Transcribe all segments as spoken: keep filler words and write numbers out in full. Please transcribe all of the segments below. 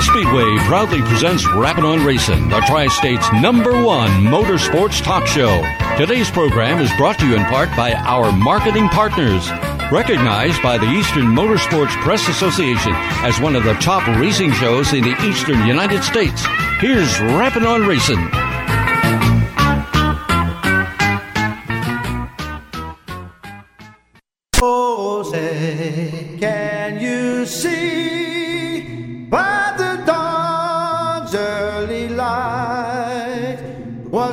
Jennerstown Speedway proudly presents Rapid On Racing, the Tri-State's number one motorsports talk show. Today's program is brought to you in part by our marketing partners, recognized by the Eastern Motorsports Press Association as one of the top racing shows in the Eastern United States. Here's Rapid On Racing. Can you see by the dawn's early light what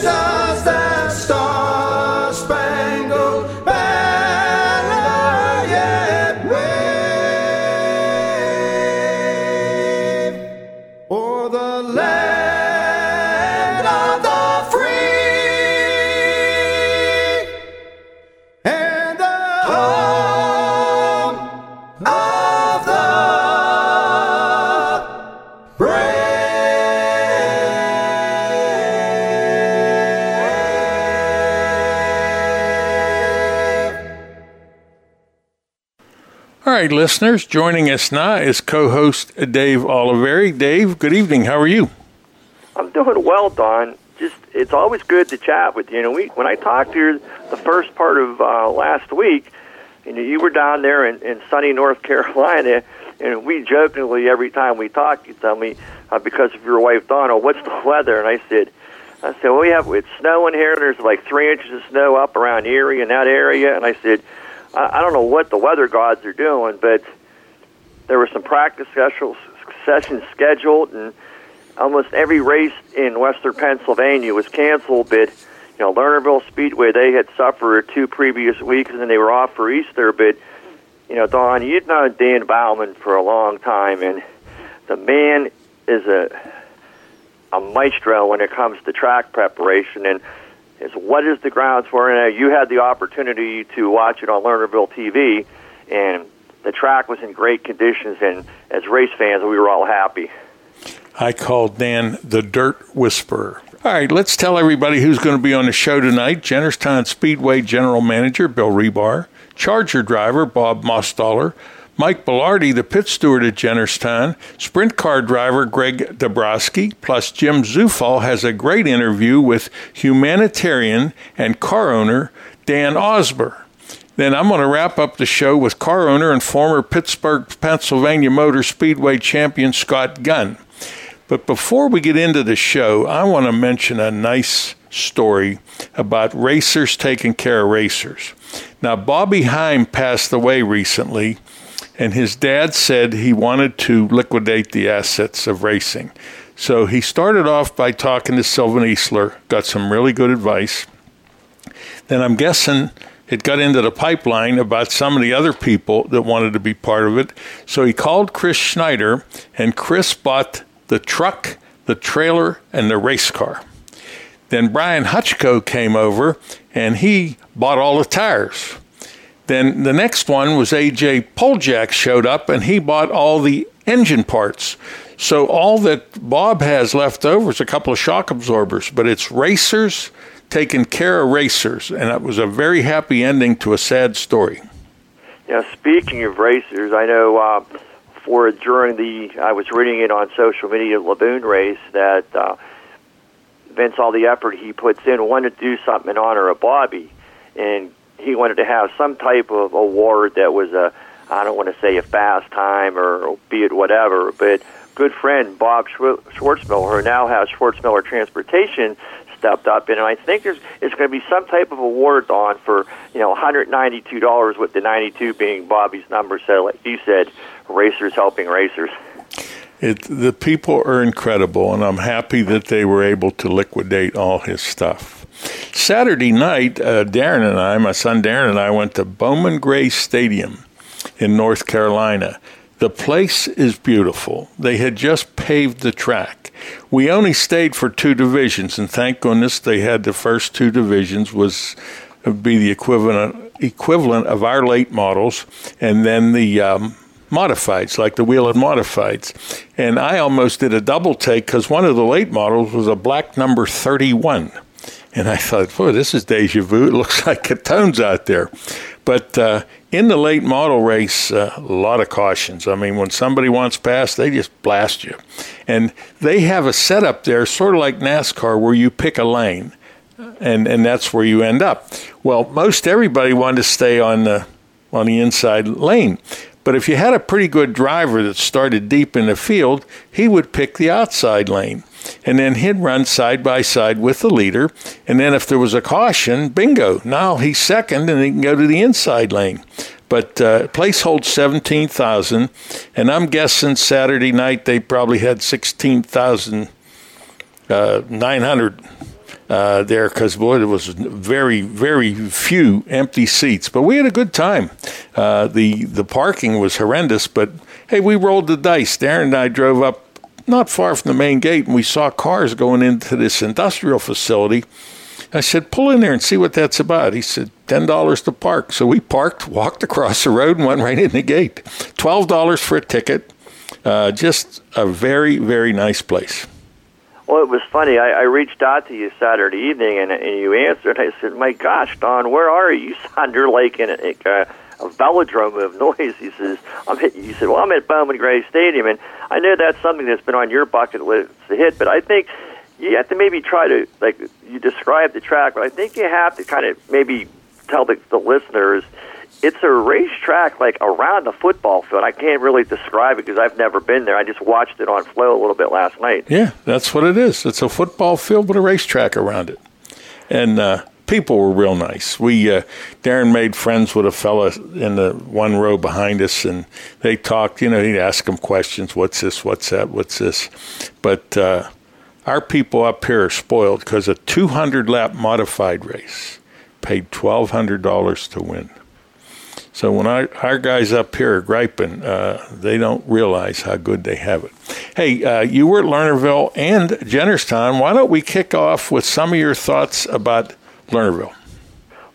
does that star-spangled banner yet wave? All right, listeners, joining us now is co-host Dave Oliveri. Dave, good evening. How are you? I'm doing well, Don. Just, it's always good to chat with you. You know, we, when I talked to you the first part of uh, last week, you know, you were down there in, in sunny North Carolina, and we jokingly, every time we talk, you tell me, uh, because of your wife, Don, oh, what's the weather? And I said, I said, well, we have, it's snowing here, and there's like three inches of snow up around Erie and that area, and I said, I don't know what the weather gods are doing, but there were some practice sessions scheduled, and almost every race in western Pennsylvania was canceled. But, you know, Lernerville Speedway, they had suffered two previous weeks, and they were off for Easter. But, you know, Don, you've known Dan Bauman for a long time, and the man is a a maestro when it comes to track preparation. And is what is the grounds for? And you had the opportunity to watch it on Lernerville T V, and the track was in great conditions, and as race fans, we were all happy. I called Dan the Dirt Whisperer. All right, let's tell everybody who's going to be on the show tonight. Jennerstown Speedway General Manager Bill Rebar, Charger driver Bob Mostoller, Mike Bilardi, the pit steward at Jennerstown, sprint car driver Greg Dabrowski, plus Jim Zufall has a great interview with humanitarian and car owner Dan Osmer. Then I'm going to wrap up the show with car owner and former Pittsburgh, Pennsylvania Motor Speedway champion Scott Gunn. But before we get into the show, I want to mention a nice story about racers taking care of racers. Now, Bobby Heim passed away recently, and his dad said he wanted to liquidate the assets of racing. So he started off by talking to Sylvan Eastler, got some really good advice. Then I'm guessing it got into the pipeline about some of the other people that wanted to be part of it. So he called Chris Schneider, and Chris bought the truck, the trailer, and the race car. Then Brian Hutchko came over, and he bought all the tires. Then the next one was A J Poljack showed up, and he bought all the engine parts. So all that Bob has left over is a couple of shock absorbers, but it's racers taking care of racers, and it was a very happy ending to a sad story. Now, speaking of racers, I know uh, for during the, I was reading it on social media, Laboon race, that uh, Vince, all the effort he puts in, wanted to do something in honor of Bobby, and he wanted to have some type of award that was a, I don't want to say a fast time or be it whatever, but good friend Bob Schwartzmiller, who now has Schwartzmiller Transportation, stepped up, and I think there's it's going to be some type of award on for, you know, one hundred ninety-two dollars, with the ninety-two being Bobby's number. So, like you said, racers helping racers. It, the people are incredible, and I'm happy that they were able to liquidate all his stuff. Saturday night, uh, Darren and I, my son Darren and I, went to Bowman Gray Stadium in North Carolina. The place is beautiful. They had just paved the track. We only stayed for two divisions, and thank goodness they had the first two divisions, was would be the equivalent equivalent of our late models, and then the um, modifieds, like the wheel and modifieds. And I almost did a double take because one of the late models was a black number thirty-one. And I thought, boy, this is deja vu. It looks like Catone's out there. But uh, in the late model race, uh, a lot of cautions. I mean, when somebody wants past, they just blast you. And they have a setup there, sort of like NASCAR, where you pick a lane, and, and that's where you end up. Well, most everybody wanted to stay on the, on the inside lane. But if you had a pretty good driver that started deep in the field, he would pick the outside lane. And then he'd run side by side with the leader. And then if there was a caution, bingo, now he's second and he can go to the inside lane. But uh, place holds seventeen thousand. And I'm guessing Saturday night they probably had sixteen thousand nine hundred uh, there, because, boy, there was very, very few empty seats. But we had a good time. Uh, the, the parking was horrendous, but, hey, we rolled the dice. Darren and I drove up not far from the main gate, and we saw cars going into this industrial facility. I said, pull in there and see what that's about. He said, ten dollars to park. So we parked, walked across the road, and went right in the gate. twelve dollars for a ticket. Uh, just a very, very nice place. Well, it was funny. I, I reached out to you Saturday evening, and, and you answered. I said, my gosh, Don, where are you? You sound like in a... Uh, a velodrome of noise. He says, I'm at, you said, well, I'm at Bowman Gray Stadium, and I know that's something that's been on your bucket list to hit, but I think you have to maybe try to, like, you describe the track, but I think you have to kind of maybe tell the, the listeners it's a racetrack, like, around the football field. I can't really describe it because I've never been there. I just watched it on Flow a little bit last night. Yeah, that's what it is. It's a football field with a racetrack around it. And, uh, people were real nice. We uh, Darren made friends with a fella in the one row behind us, and they talked. You know, he'd ask him questions. What's this? What's that? What's this? But uh, our people up here are spoiled because a two hundred lap modified race paid twelve hundred dollars to win. So when our, our guys up here are griping, uh, they don't realize how good they have it. Hey, uh, you were at Lernerville and Jennerstown. Why don't we kick off with some of your thoughts about Lernerville?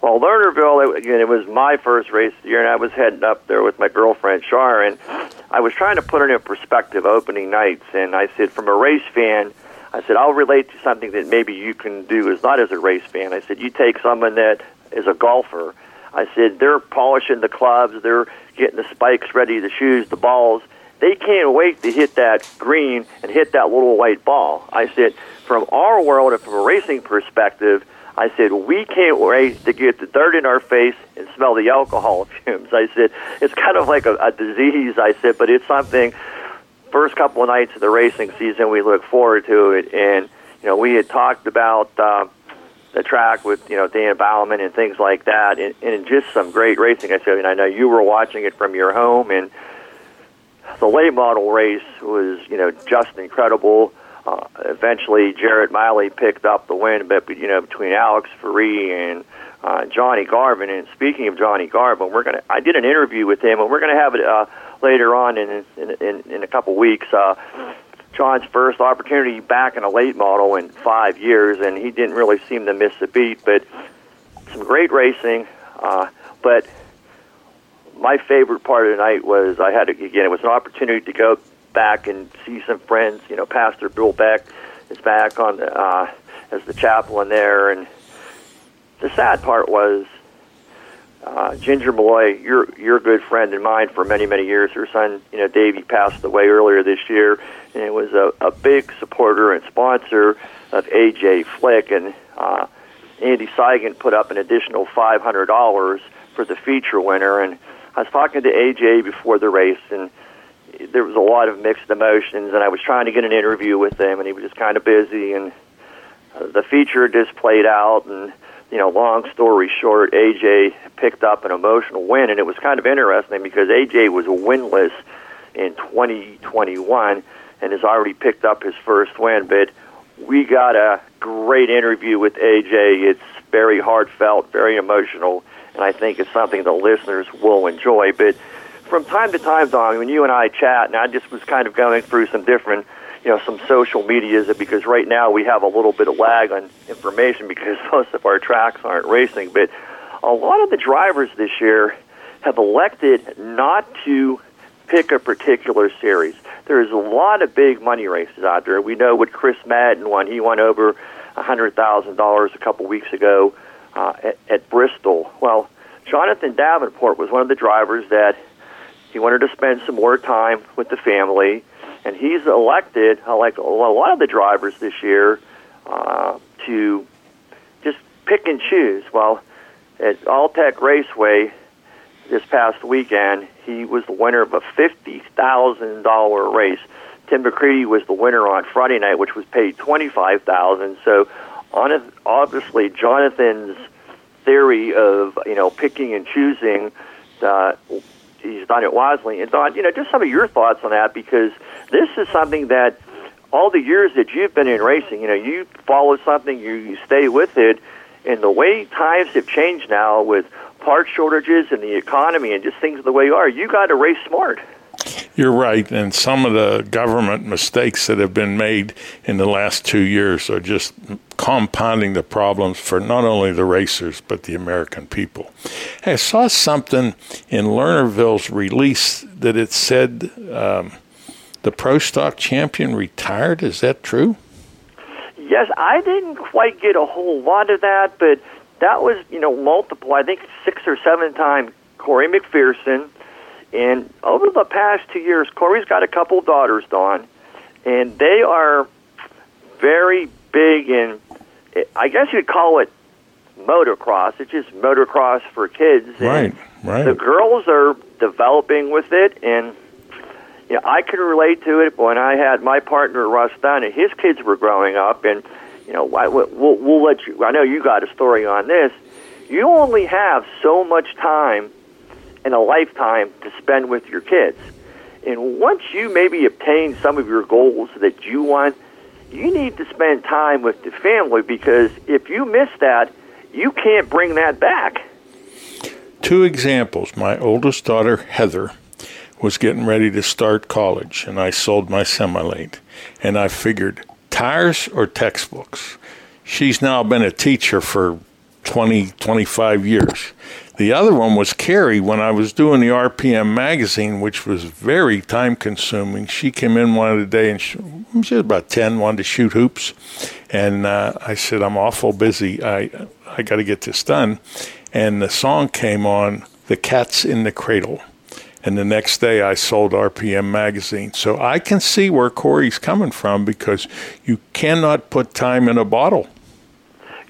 Well, Lernerville, it, it was my first race of the year, and I was heading up there with my girlfriend, Char, and I was trying to put it in perspective opening nights, and I said, from a race fan, I said, I'll relate to something that maybe you can do as not as a race fan. I said, you take someone that is a golfer. I said, they're polishing the clubs, they're getting the spikes ready, the shoes, the balls. They can't wait to hit that green and hit that little white ball. I said, from our world and from a racing perspective, I said, we can't wait to get the dirt in our face and smell the alcohol fumes. I said, it's kind of like a, a disease, I said, but it's something, first couple of nights of the racing season, we look forward to it. And, you know, we had talked about uh, the track with, you know, Dan Bauman and things like that, and, and just some great racing. I said, and I know you were watching it from your home, and the late model race was, you know, just incredible. Uh, eventually, Jarrett Miley picked up the win, but, you know, between Alex Faree and uh, Johnny Garvin. And speaking of Johnny Garvin, we're gonna I did an interview with him, and we're gonna have it uh, later on in in, in in a couple weeks. Uh, John's first opportunity back in a late model in five years, and he didn't really seem to miss a beat. But some great racing. Uh, but my favorite part of the night was I had to, again, it was an opportunity to go back and see some friends. You know, Pastor Bill Beck is back on the, uh, as the chaplain there, and the sad part was uh, Ginger Malloy, your your good friend and mine for many many years. Her son, you know, Davey, passed away earlier this year, and it was a, a big supporter and sponsor of A J Flick, and uh, Andy Seigan put up an additional five hundred dollars for the feature winner. And I was talking to A J before the race, and there was a lot of mixed emotions, and I was trying to get an interview with him, and he was just kind of busy, and uh, the feature just played out, and, you know, long story short, A J picked up an emotional win, and it was kind of interesting because A J was winless in twenty twenty-one and has already picked up his first win. But we got a great interview with A J. It's very heartfelt, very emotional, and I think it's something the listeners will enjoy. But from time to time, Don, when you and I chat, and I just was kind of going through some different, you know, some social medias, because right now we have a little bit of lag on information because most of our tracks aren't racing. But a lot of the drivers this year have elected not to pick a particular series. There's a lot of big money races out there. We know what Chris Madden won. He won over one hundred thousand dollars a couple weeks ago uh, at, at Bristol. Well, Jonathan Davenport was one of the drivers that he wanted to spend some more time with the family, and he's elected, like a lot of the drivers this year, uh, to just pick and choose. Well, at Alltech Raceway this past weekend, he was the winner of a fifty thousand dollars race. Tim McCready was the winner on Friday night, which was paid twenty-five thousand dollars. So, obviously, Jonathan's theory of, you know, picking and choosing, uh, he's done it wisely. And Don, you know, just some of your thoughts on that, because this is something that all the years that you've been in racing, you know, you follow something, you, you stay with it, and the way times have changed now with part shortages and the economy and just things the way you are, you got to race smart. You're right, and some of the government mistakes that have been made in the last two years are just compounding the problems for not only the racers but the American people. I saw something in Lernerville's release that it said um, the Pro Stock champion retired. Is that true? Yes, I didn't quite get a whole lot of that, but that was, you know, multiple, I think six or seven time Corey McPherson. And over the past two years, Corey's got a couple daughters, Dawn, and they are very big in, I guess you'd call it motocross. It's just motocross for kids. Right, and right. The girls are developing with it, and you know, I can relate to it. When I had my partner, Russ Dunn, and his kids were growing up, and you know, I, we'll, we'll let you, I know you got a story on this. You only have so much time in a lifetime to spend with your kids. And once you maybe obtain some of your goals that you want, you need to spend time with the family, because if you miss that, you can't bring that back. Two examples. My oldest daughter, Heather, was getting ready to start college, and I sold my Semi-Late. And I figured, tires or textbooks? She's now been a teacher for twenty, twenty-five years. The other one was Carrie. When I was doing the R P M magazine, which was very time-consuming, she came in one of the day, and she, she was about ten, wanted to shoot hoops. And uh, I said, I'm awful busy. I I got to get this done. And the song came on, The Cat's in the Cradle. And the next day, I sold R P M magazine. So I can see where Corey's coming from, because you cannot put time in a bottle.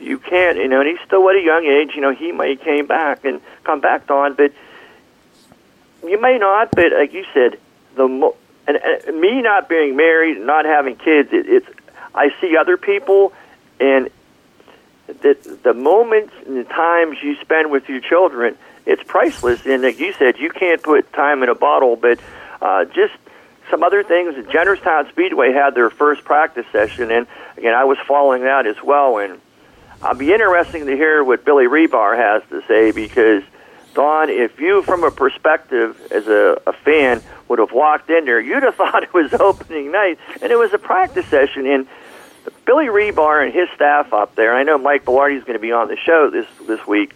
You can't, you know, and he's still at a young age. You know, he may came back and come back on, but you may not. But like you said, the mo- and, and me not being married, not having kids, it, it's I see other people, and the the moments and the times you spend with your children, it's priceless. And like you said, you can't put time in a bottle. But uh, just some other things. Jennerstown Speedway had their first practice session, and again, I was following that as well, and I'll be interesting to hear what Billy Rebar has to say, because, Don, if you, from a perspective as a, a fan, would have walked in there, you'd have thought it was opening night, and it was a practice session. And Billy Rebar and his staff up there, I know Mike Bilardi is going to be on the show this, this week,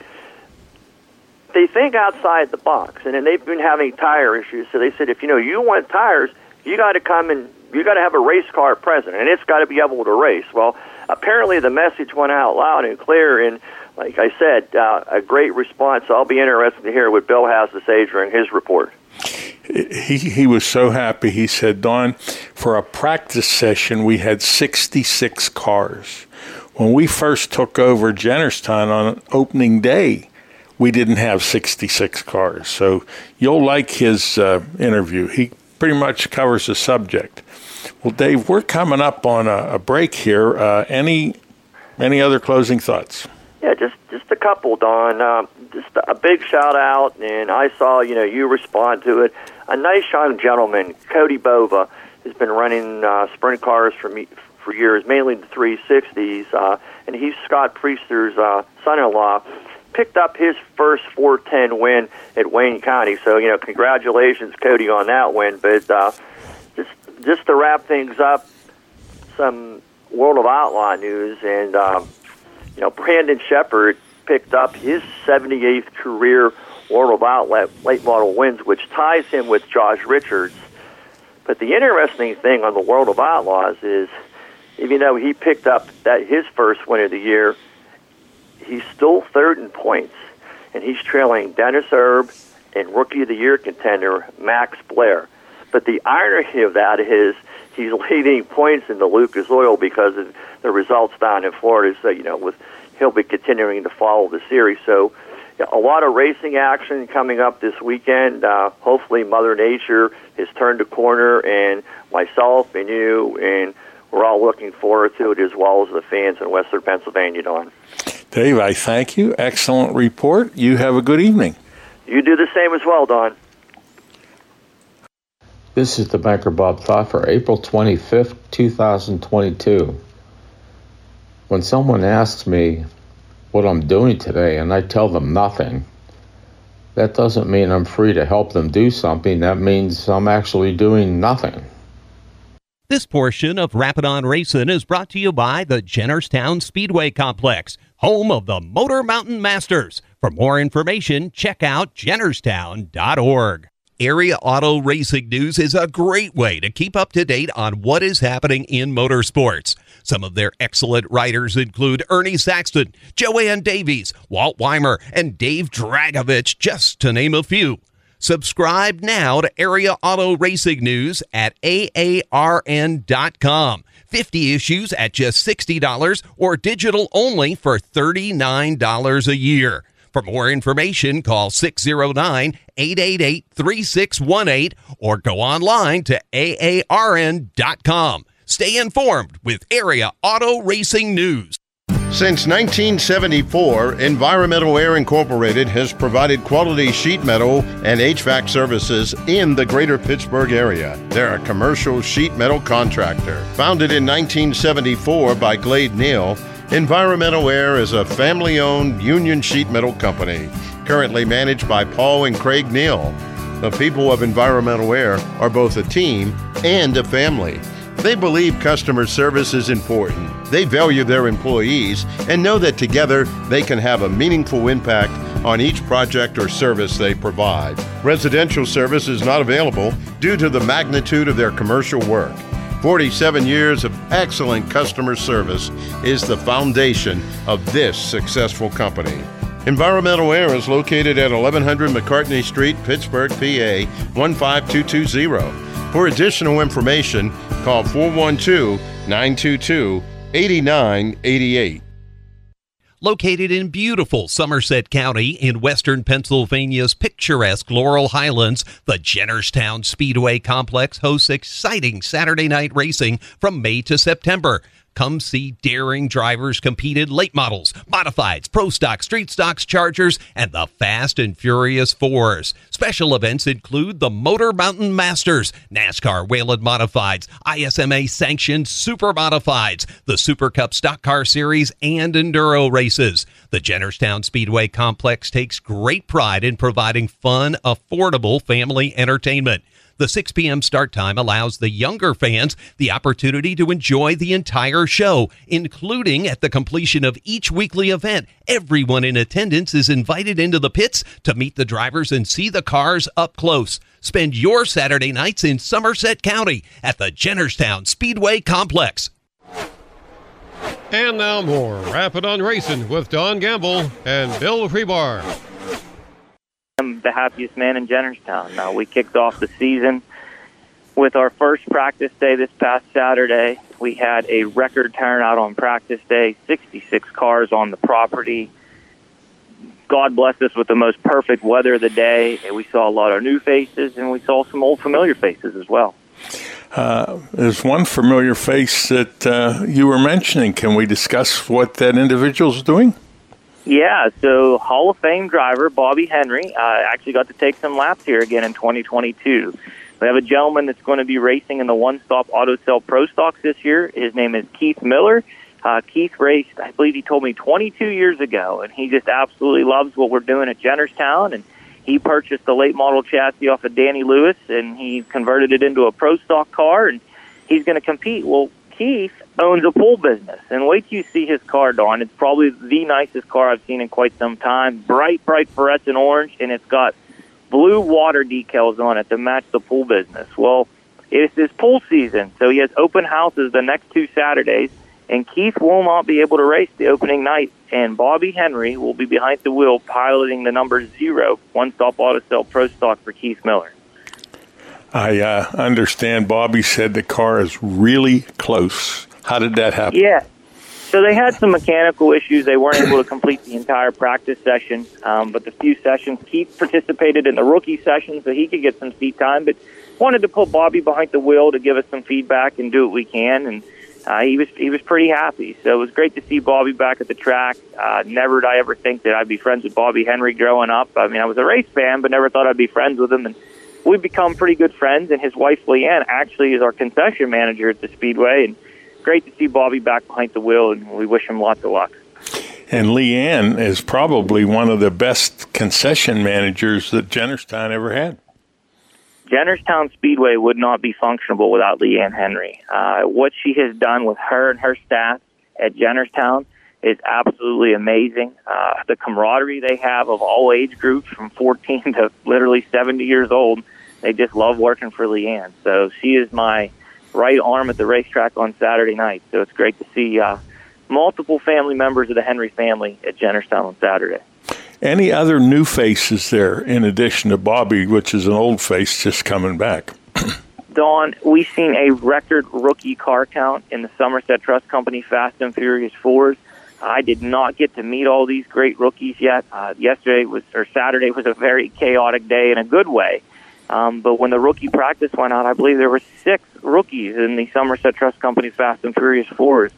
they think outside the box, and then they've been having tire issues. So they said, if you know you want tires, you got to come and you got to have a race car present, and it's got to be able to race. Well, apparently the message went out loud and clear, and like I said, uh, a great response. I'll be interested to hear what Bill has to say during his report. He he was so happy. He said, Don, for a practice session, we had sixty-six cars. When we first took over Jennerstown on opening day, we didn't have sixty-six cars. So you'll like his uh, interview. He pretty much covers the subject. Well, Dave, we're coming up on a, a break here. Uh, any Any other closing thoughts? Yeah, just just a couple, Don. Uh, just a big shout out, and I saw you know you respond to it. A nice young gentleman, Cody Bova, has been running uh, sprint cars for me for years, mainly the three sixties, uh, and he's Scott Priester's uh, son-in-law. Picked up his first four ten win at Wayne County, so you know congratulations, Cody, on that win. But uh, just just to wrap things up, some World of Outlaw news and. Um, You know, Brandon Shepard picked up his seventy-eighth career World of Outlaws late model wins, which ties him with Josh Richards. But the interesting thing on the World of Outlaws is, even though he picked up that his first win of the year, he's still third in points, and he's trailing Dennis Erb and Rookie of the Year contender Max Blair. But the irony of that is he's leading points in the Lucas Oil because of the results down in Florida. So, you know, with he'll be continuing to follow the series. So a lot of racing action coming up this weekend. Uh, hopefully Mother Nature has turned a corner, and myself and you, and we're all looking forward to it, as well as the fans in Western Pennsylvania, Don. Dave, I thank you. Excellent report. You have a good evening. You do the same as well, Don. This is the Banker Bob Thought for April twenty-fifth, twenty twenty-two. When someone asks me what I'm doing today and I tell them nothing, that doesn't mean I'm free to help them do something. That means I'm actually doing nothing. This portion of Rapid On Racing is brought to you by the Jennerstown Speedway Complex, home of the Motor Mountain Masters. For more information, check out jennerstown dot org. Area Auto Racing News is a great way to keep up to date on what is happening in motorsports. Some of their excellent writers include Ernie Saxton, Joanne Davies, Walt Weimer, and Dave Dragovich, just to name a few. Subscribe now to Area Auto Racing News at A A R N dot com. fifty issues at just sixty dollars or digital only for thirty-nine dollars a year. For more information, call six oh nine, eight eight eight, three six one eight or go online to A A R N dot com. Stay informed with Area Auto Racing News. Since nineteen seventy-four, Environmental Air Incorporated has provided quality sheet metal and H V A C services in the greater Pittsburgh area. They're a commercial sheet metal contractor. Founded in nineteen seventy-four by Glade Neal, Environmental Air is a family-owned union sheet metal company, currently managed by Paul and Craig Neal. The people of Environmental Air are both a team and a family. They believe customer service is important. They value their employees and know that together they can have a meaningful impact on each project or service they provide. Residential service is not available due to the magnitude of their commercial work. forty-seven years of excellent customer service is the foundation of this successful company. Environmental Air is located at eleven hundred McCartney Street, Pittsburgh, P A one five two two zero. For additional information, call four one two, nine two two, eight nine eight eight. Located in beautiful Somerset County in western Pennsylvania's picturesque Laurel Highlands, the Jennerstown Speedway Complex hosts exciting Saturday night racing from May to September. Come see daring drivers compete in late models, modifieds, pro stock, street stocks, chargers, and the Fast and Furious Fours. Special events include the Motor Mountain Masters, NASCAR Wayland Modifieds, I S M A-sanctioned Super Modifieds, the Super Cup Stock Car Series, and Enduro races. The Jennerstown Speedway Complex takes great pride in providing fun, affordable family entertainment. The six p.m. start time allows the younger fans the opportunity to enjoy the entire show, including at the completion of each weekly event. Everyone in attendance is invited into the pits to meet the drivers and see the cars up close. Spend your Saturday nights in Somerset County at the Jennerstown Speedway Complex. And now more Rapid On Racing with Don Gamble and Bill Rebar. I'm the happiest man in Jennerstown. Uh, we kicked off the season with our first practice day this past Saturday. We had a record turnout on practice day, sixty-six cars on the property. God blessed us with the most perfect weather of the day. And we saw a lot of new faces, and we saw some old familiar faces as well. Uh, there's one familiar face that uh, you were mentioning. Can we discuss what that individual's doing? Yeah, so Hall of Fame driver Bobby Henry uh, actually got to take some laps here again in twenty twenty-two. We have a gentleman that's going to be racing in the one-stop Auto Cell Pro Stocks this year. His name is Keith Miller. Uh, Keith raced, I believe he told me, twenty-two years ago, and he just absolutely loves what we're doing at Jennerstown. And he purchased the late model chassis off of Danny Lewis, and he converted it into a pro stock car, and he's going to compete. Well, Keith owns a pool business, and wait till you see his car, Don. It's probably the nicest car I've seen in quite some time. Bright, bright fluorescent orange, and it's got blue water decals on it to match the pool business. Well, it's his pool season, so he has open houses the next two Saturdays, and Keith will not be able to race the opening night, and Bobby Henry will be behind the wheel piloting the number zero one-stop auto cell pro stock for Keith Miller. I uh, understand Bobby said the car is really close. How did that happen? Yeah. So they had some mechanical issues. They weren't able to complete the entire practice session, um, but the few sessions, Keith participated in the rookie session so he could get some seat time, but wanted to put Bobby behind the wheel to give us some feedback and do what we can, and uh, he was he was pretty happy. So it was great to see Bobby back at the track. Uh, never did I ever think that I'd be friends with Bobby Henry growing up. I mean, I was a race fan, but never thought I'd be friends with him, and we've become pretty good friends, and his wife, Leanne, actually is our concession manager at the Speedway, and great to see Bobby back behind the wheel, and we wish him lots of luck. And Leanne is probably one of the best concession managers that Jennerstown ever had. Jennerstown Speedway would not be functionable without Leanne Henry. Uh, what she has done with her and her staff at Jennerstown is absolutely amazing. Uh, the camaraderie they have of all age groups from fourteen to literally seventy years old, they just love working for Leanne. So she is my right arm at the racetrack on Saturday night. So it's great to see uh, multiple family members of the Henry family at Jennerstown on Saturday. Any other new faces there in addition to Bobby, which is an old face just coming back? Don, we've seen a record rookie car count in the Somerset Trust Company Fast and Furious Fours. I did not get to meet all these great rookies yet. Uh, yesterday was, or Saturday was a very chaotic day in a good way. Um, but when the rookie practice went out, I believe there were six rookies in the Somerset Trust Company Fast and Furious Fours.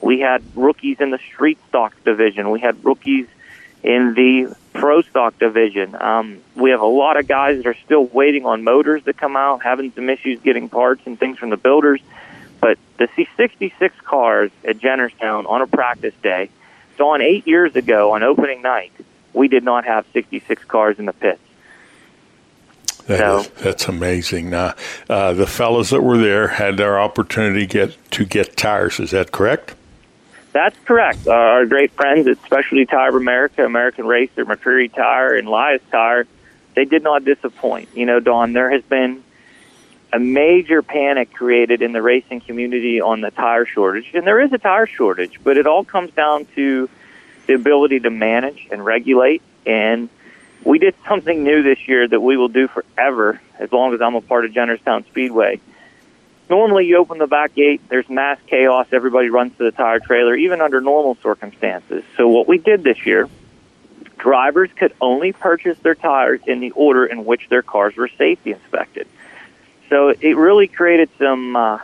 We had rookies in the street stock division. We had rookies in the pro stock division. Um, we have a lot of guys that are still waiting on motors to come out, having some issues getting parts and things from the builders. But to see sixty-six cars at Jennerstown on a practice day, so on eight years ago on opening night, we did not have sixty-six cars in the pits. That no. is, that's amazing. Uh, uh, the fellows that were there had their opportunity get to get tires. Is that correct? That's correct. Uh, our great friends at Specialty Tire of America, American Racer, McCreary Tire, and Lias Tire, they did not disappoint. You know, Don, there has been a major panic created in the racing community on the tire shortage. And there is a tire shortage, but it all comes down to the ability to manage and regulate. And we did something new this year that we will do forever, as long as I'm a part of Jennerstown Speedway. Normally, you open the back gate, there's mass chaos, everybody runs to the tire trailer, even under normal circumstances. So what we did this year, drivers could only purchase their tires in the order in which their cars were safety inspected. So it really created some uh,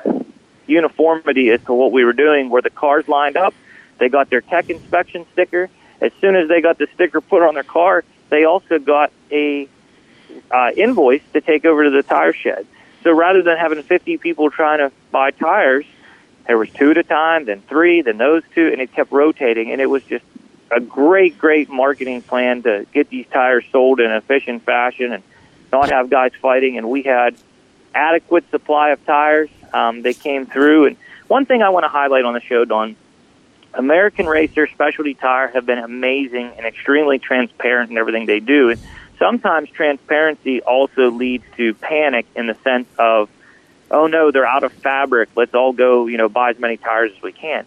uniformity as to what we were doing, where the cars lined up, they got their tech inspection sticker. As soon as they got the sticker put on their car, they also got a uh, invoice to take over to the tire shed. So rather than having fifty people trying to buy tires, there was two at a time, then three, then those two, and it kept rotating. And it was just a great, great marketing plan to get these tires sold in an efficient fashion and not have guys fighting. And we had adequate supply of tires. Um, they came through. And one thing I want to highlight on the show, Don, American Racer, Specialty Tire have been amazing and extremely transparent in everything they do. And sometimes transparency also leads to panic in the sense of, oh, no, they're out of fabric. Let's all go, you know, buy as many tires as we can.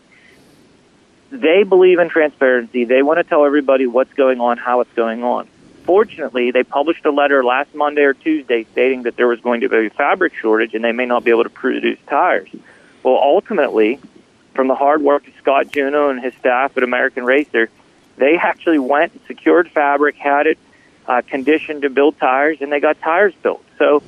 They believe in transparency. They want to tell everybody what's going on, how it's going on. Fortunately, they published a letter last Monday or Tuesday stating that there was going to be a fabric shortage and they may not be able to produce tires. Well, ultimately, from the hard work of Scott Juno and his staff at American Racer, they actually went and secured fabric, had it uh, conditioned to build tires, and they got tires built. So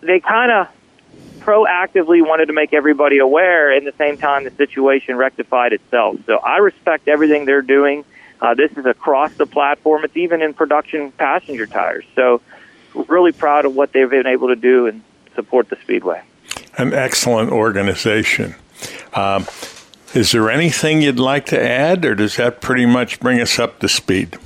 they kind of proactively wanted to make everybody aware, and at the same time the situation rectified itself. So I respect everything they're doing. Uh, this is across the platform. It's even in production passenger tires. So really proud of what they've been able to do and support the Speedway. An excellent organization. Um, is there anything you'd like to add, or does that pretty much bring us up to speed?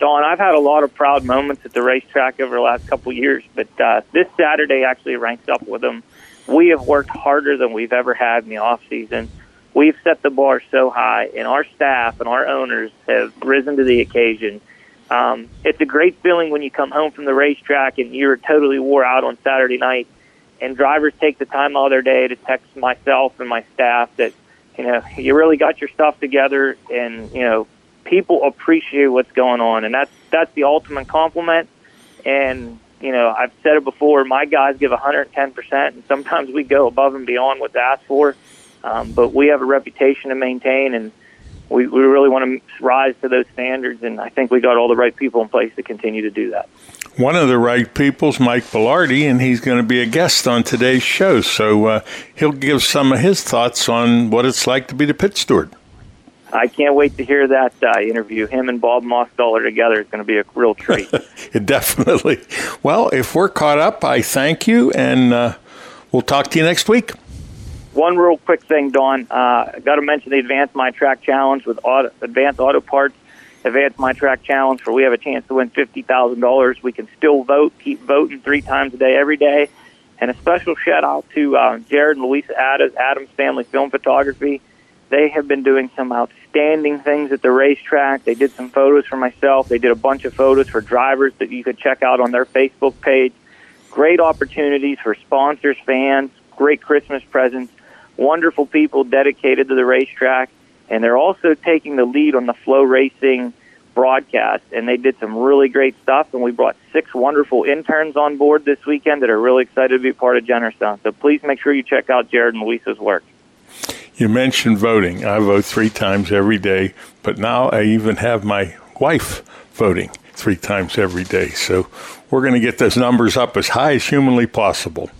Don, I've had a lot of proud moments at the racetrack over the last couple of years, but uh, this Saturday actually ranks up with them. We have worked harder than we've ever had in the off-season. We've set the bar so high, and our staff and our owners have risen to the occasion. Um, it's a great feeling when you come home from the racetrack and you're totally wore out on Saturday night, and drivers take the time out of their day to text myself and my staff that, you know, you really got your stuff together, and, you know, people appreciate what's going on, and that's that's the ultimate compliment. And, you know, I've said it before, my guys give one hundred ten percent, and sometimes we go above and beyond what's asked for, um, but we have a reputation to maintain, and we, we really want to rise to those standards, and I think we got all the right people in place to continue to do that. One of the right people's Mike Bilardi, and he's going to be a guest on today's show, so uh, he'll give some of his thoughts on what it's like to be the pit steward. I can't wait to hear that uh, interview. Him and Bob Mostoller together is going to be a real treat. Definitely. Well, if we're caught up, I thank you, and uh, we'll talk to you next week. One real quick thing, Don. Uh, I got to mention the Advance My Track Challenge with auto, Advance Auto Parts. Advance My Track Challenge, where we have a chance to win fifty thousand dollars. We can still vote. Keep voting three times a day, every day. And a special shout-out to uh, Jared and Louisa Adams, Adams Family Film Photography. They have been doing some outstanding things at the racetrack. They did some photos for myself. They did a bunch of photos for drivers that you could check out on their Facebook page. Great opportunities for sponsors, fans, great Christmas presents, wonderful people dedicated to the racetrack. And they're also taking the lead on the Flow Racing broadcast. And they did some really great stuff. And we brought six wonderful interns on board this weekend that are really excited to be part of Jennerstown. So please make sure you check out Jared and Louisa's work. You mentioned voting. I vote three times every day, but now I even have my wife voting three times every day. So we're going to get those numbers up as high as humanly possible.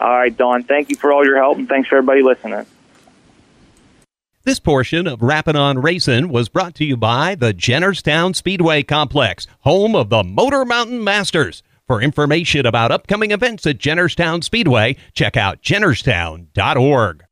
All right, Don, thank you for all your help, and thanks for everybody listening. This portion of Rappin' On Racing was brought to you by the Jennerstown Speedway Complex, home of the Motor Mountain Masters. For information about upcoming events at Jennerstown Speedway, check out jennerstown dot org.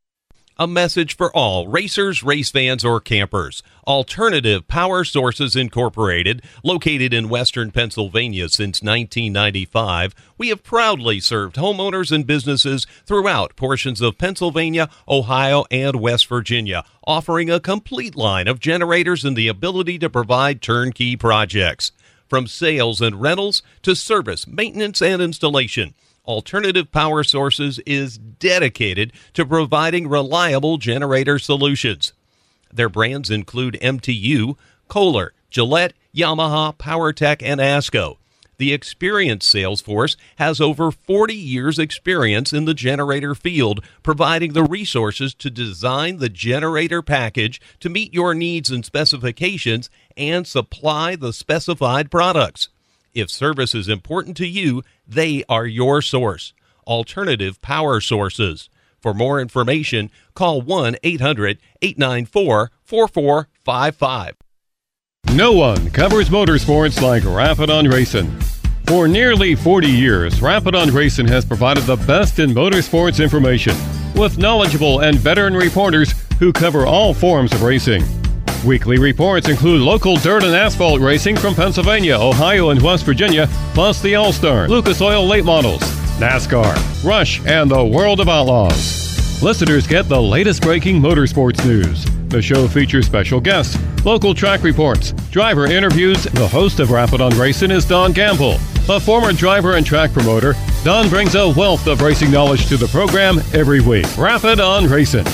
A message for all racers, race fans, or campers. Alternative Power Sources Incorporated, located in Western Pennsylvania since nineteen ninety-five, we have proudly served homeowners and businesses throughout portions of Pennsylvania, Ohio, and West Virginia, offering a complete line of generators and the ability to provide turnkey projects. From sales and rentals to service, maintenance, and installation, Alternative Power Sources is dedicated to providing reliable generator solutions. Their brands include M T U, Kohler, Gillette, Yamaha, PowerTech, and ASCO. The experienced sales force has over forty years' experience in the generator field, providing the resources to design the generator package to meet your needs and specifications and supply the specified products. If service is important to you, they are your source. Alternative Power Sources. For more information, call one eight hundred eight nine four four four five five. No one covers motorsports like Rappin' On Racing. For nearly forty years, Rappin' On Racing has provided the best in motorsports information with knowledgeable and veteran reporters who cover all forms of racing. Weekly reports include local dirt and asphalt racing from Pennsylvania, Ohio, and West Virginia, plus the All-Star, Lucas Oil Late Models, NASCAR, Rush, and the World of Outlaws. Listeners get the latest breaking motorsports news. The show features special guests, local track reports, driver interviews. The host of Rappin' On Racing is Don Gamble, a former driver and track promoter. Don brings a wealth of racing knowledge to the program every week. Rappin' On Racing.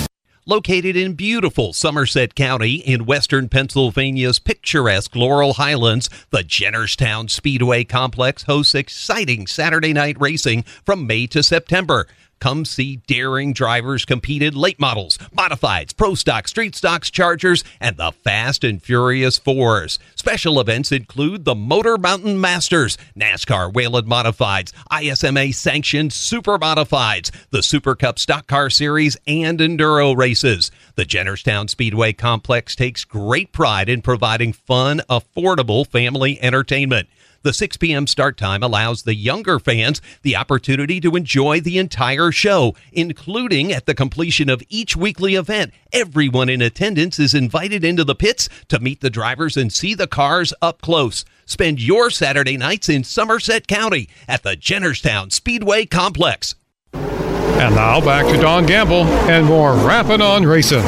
Located in beautiful Somerset County in western Pennsylvania's picturesque Laurel Highlands, the Jennerstown Speedway Complex hosts exciting Saturday night racing from May to September. Come see daring drivers compete in late models, modifieds, pro stock, street stocks, chargers, and the Fast and Furious Fours. Special events include the Motor Mountain Masters, NASCAR Wayland Modifieds, I S M A-sanctioned Super Modifieds, the Super Cup Stock Car Series, and Enduro races. The Jennerstown Speedway Complex takes great pride in providing fun, affordable family entertainment. The six p.m. start time allows the younger fans the opportunity to enjoy the entire show, including at the completion of each weekly event. Everyone in attendance is invited into the pits to meet the drivers and see the cars up close. Spend your Saturday nights in Somerset County at the Jennerstown Speedway Complex. And now back to Don Gamble and more Rappin' on Racing.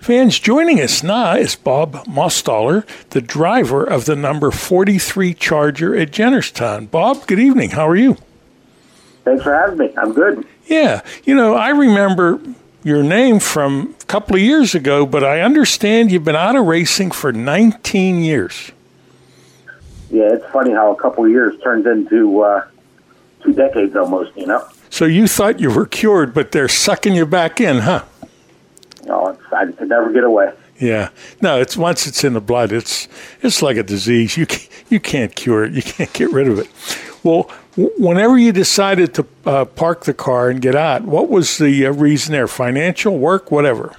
Fans, joining us now is Bob Mostoller, the driver of the number forty-three Charger at Jennerstown. Bob, good evening. How are you? Thanks for having me. I'm good. Yeah. You know, I remember your name from a couple of years ago, but I understand you've been out of racing for nineteen years. Yeah, it's funny how a couple of years turns into uh, two decades almost, you know? So you thought you were cured, but they're sucking you back in, huh? No, I could never get away. Yeah, no. It's once it's in the blood, it's it's like a disease. You can't, you can't cure it. You can't get rid of it. Well, w- whenever you decided to uh, park the car and get out, what was the uh, reason there? Financial, work, whatever.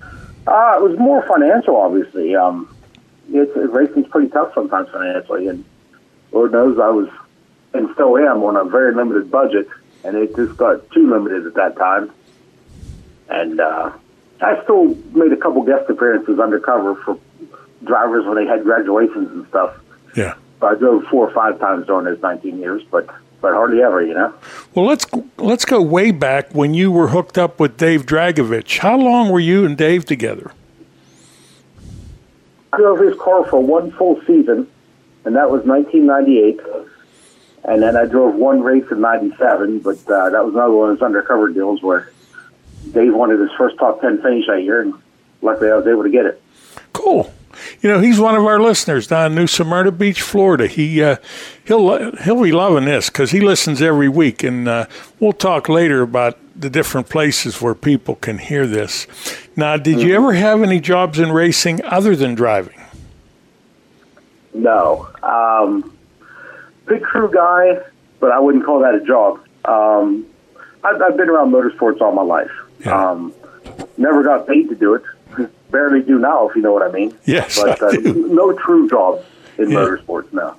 Uh, it was more financial, obviously. Um, it's it, racing's pretty tough sometimes financially, and Lord knows I was and still am on a very limited budget, and it just got too limited at that time. And uh, I still made a couple guest appearances undercover for drivers when they had graduations and stuff. Yeah. So I drove four or five times during those nineteen years, but, but hardly ever, you know. Well, let's let's go way back when you were hooked up with Dave Dragovich. How long were you and Dave together? I drove his car for one full season, and that was nineteen ninety-eight. And then I drove one race in ninety-seven, but uh, that was another one of those undercover deals where Dave wanted his first top ten finish that year, and luckily I was able to get it. Cool. You know, he's one of our listeners down in New Smyrna Beach, Florida. He, uh, he'll he'll be loving this because he listens every week, and uh, we'll talk later about the different places where people can hear this. Now, did mm-hmm. you ever have any jobs in racing other than driving? No. Um, big crew guy, but I wouldn't call that a job. Um, I've, I've been around motorsports all my life. Yeah. Um, never got paid to do it. Barely do now, if you know what I mean. Yes, but, I uh, do. No true job in yeah. motorsports now.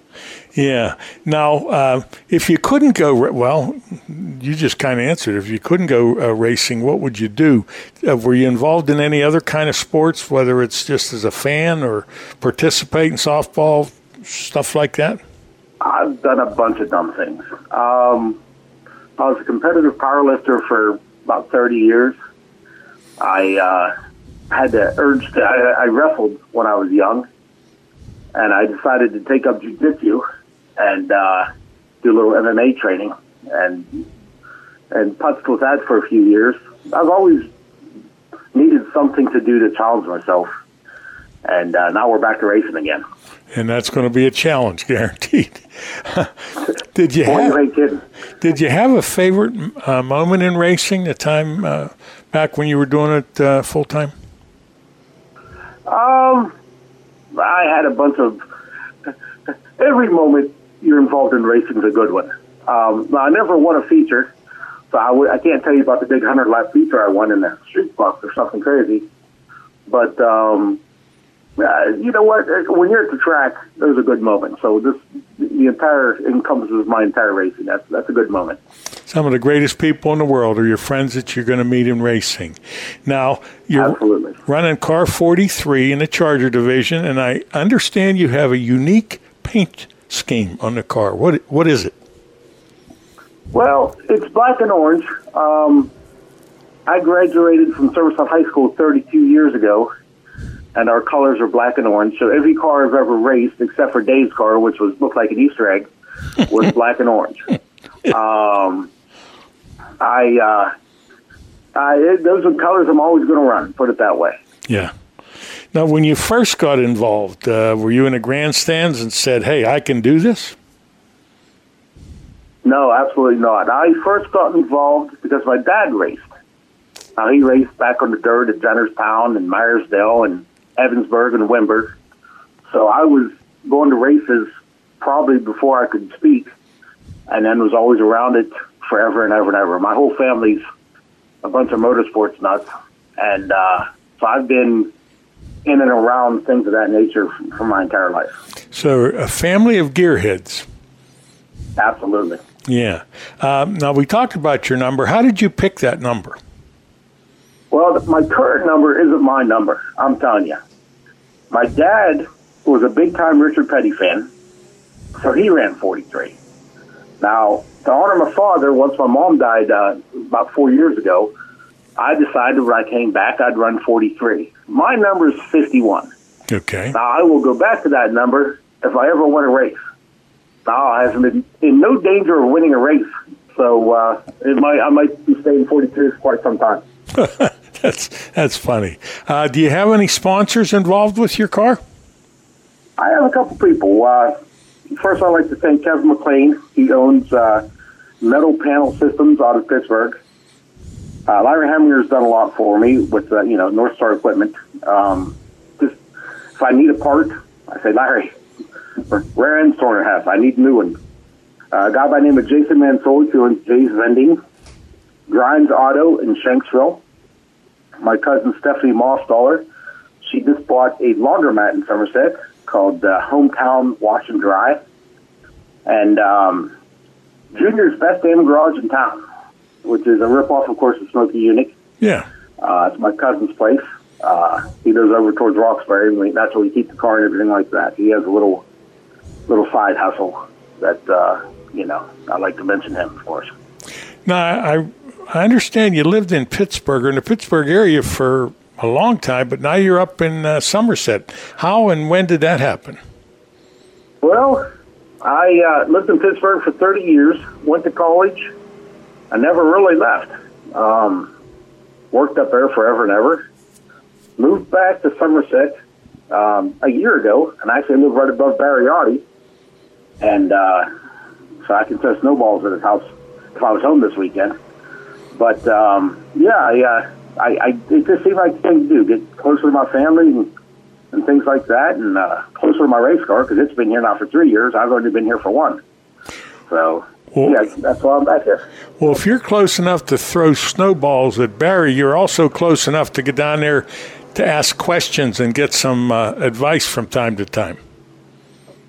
Yeah. Now, uh, if you couldn't go, well, you just kind of answered. If you couldn't go uh, racing, what would you do? Uh, were you involved in any other kind of sports, whether it's just as a fan or participate in softball, stuff like that? I've done a bunch of dumb things. Um, I was a competitive powerlifter for about thirty years. I uh, had the urge to, I, I wrestled when I was young, and I decided to take up jiu-jitsu and uh, do a little M M A training and and putzed with that for a few years. I've always needed something to do to challenge myself, and uh, now we're back to racing again. And that's going to be a challenge, guaranteed. did you have, did you have a favorite uh, moment in racing, the time uh, back when you were doing it uh, full-time? Um, I had a bunch of... Every moment you're involved in racing is a good one. Um, I never won a feature, so I, w- I can't tell you about the big hundred-lap feature I won in the street box or something crazy. But... Um, Uh, you know what? When you're at the track, there's a good moment. So this, the entire encompasses my entire racing. That's that's a good moment. Some of the greatest people in the world are your friends that you're going to meet in racing. Now you're Absolutely. running car forty-three in the Charger division, and I understand you have a unique paint scheme on the car. What what is it? Well, it's black and orange. Um, I graduated from Servicetown High School thirty-two years ago. And our colors are black and orange. So every car I've ever raced, except for Dave's car, which was looked like an Easter egg, was black and orange. Um, I, uh, I those are colors I'm always going to run. Put it that way. Yeah. Now, when you first got involved, uh, were you in the grandstands and said, "Hey, I can do this"? No, absolutely not. I first got involved because my dad raced. Uh, he raced back on the dirt at Jennerstown and Myersdale and Evansburg and Wimberg. So I was going to races probably before I could speak, and then was always around it forever and ever and ever. My whole family's a bunch of motorsports nuts, and uh, so I've been in and around things of that nature for my entire life. So a family of gearheads. Absolutely. Yeah. Um, now, we talked about your number. How did you pick that number? Well, my current number isn't my number, I'm telling you. My dad was a big-time Richard Petty fan, so he ran forty-three. Now, to honor my father, once my mom died uh, about four years ago, I decided when I came back I'd run forty-three. My number is fifty-one. Okay. Now, I will go back to that number if I ever win a race. Now, I haven't been in no danger of winning a race, so uh, it might, I might be staying forty-three for quite some time. that's that's funny. Uh, do you have any sponsors involved with your car? I have a couple people. Uh, first, I'd like to thank Kevin McLean. He owns uh, Metal Panel Systems out of Pittsburgh. Uh, Lyra Hemminger's done a lot for me with, uh, you know, North Star Equipment. Um, just if I need a part, I say, Larry, rare end sorter has. I need a new one. Uh, a guy by the name of Jason Mansolich, who owns Jay's Vending, Grimes Auto in Shanksville. My cousin Stephanie Mostoller, she just bought a laundromat in Somerset called uh, Hometown Wash and Dry. And um, Junior's Best Damn Garage in Town, which is a ripoff, of course, of Smokey Unique. Yeah. Uh, it's my cousin's place. Uh, he goes over towards Roxbury, and that's where we keep the car and everything like that. He has a little little side hustle that, uh, you know, I like to mention him, of course. Now, I, I understand you lived in Pittsburgh, or in the Pittsburgh area for a long time, but now you're up in uh, Somerset. How and when did that happen? Well, I uh, lived in Pittsburgh for thirty years, went to college. I never really left. Um, worked up there forever and ever. Moved back to Somerset um, a year ago, and I actually live right above Barriotti. And uh, so I can throw snowballs at his house if I was home this weekend. But, um, yeah, I, uh, I, I, it just seemed like the thing to do, get closer to my family and, and things like that, and uh, closer to my race car, because it's been here now for three years. I've only been here for one. So... Well, yeah, that's why I'm back here. Well, if you're close enough to throw snowballs at Barry, you're also close enough to get down there to ask questions and get some uh, advice from time to time.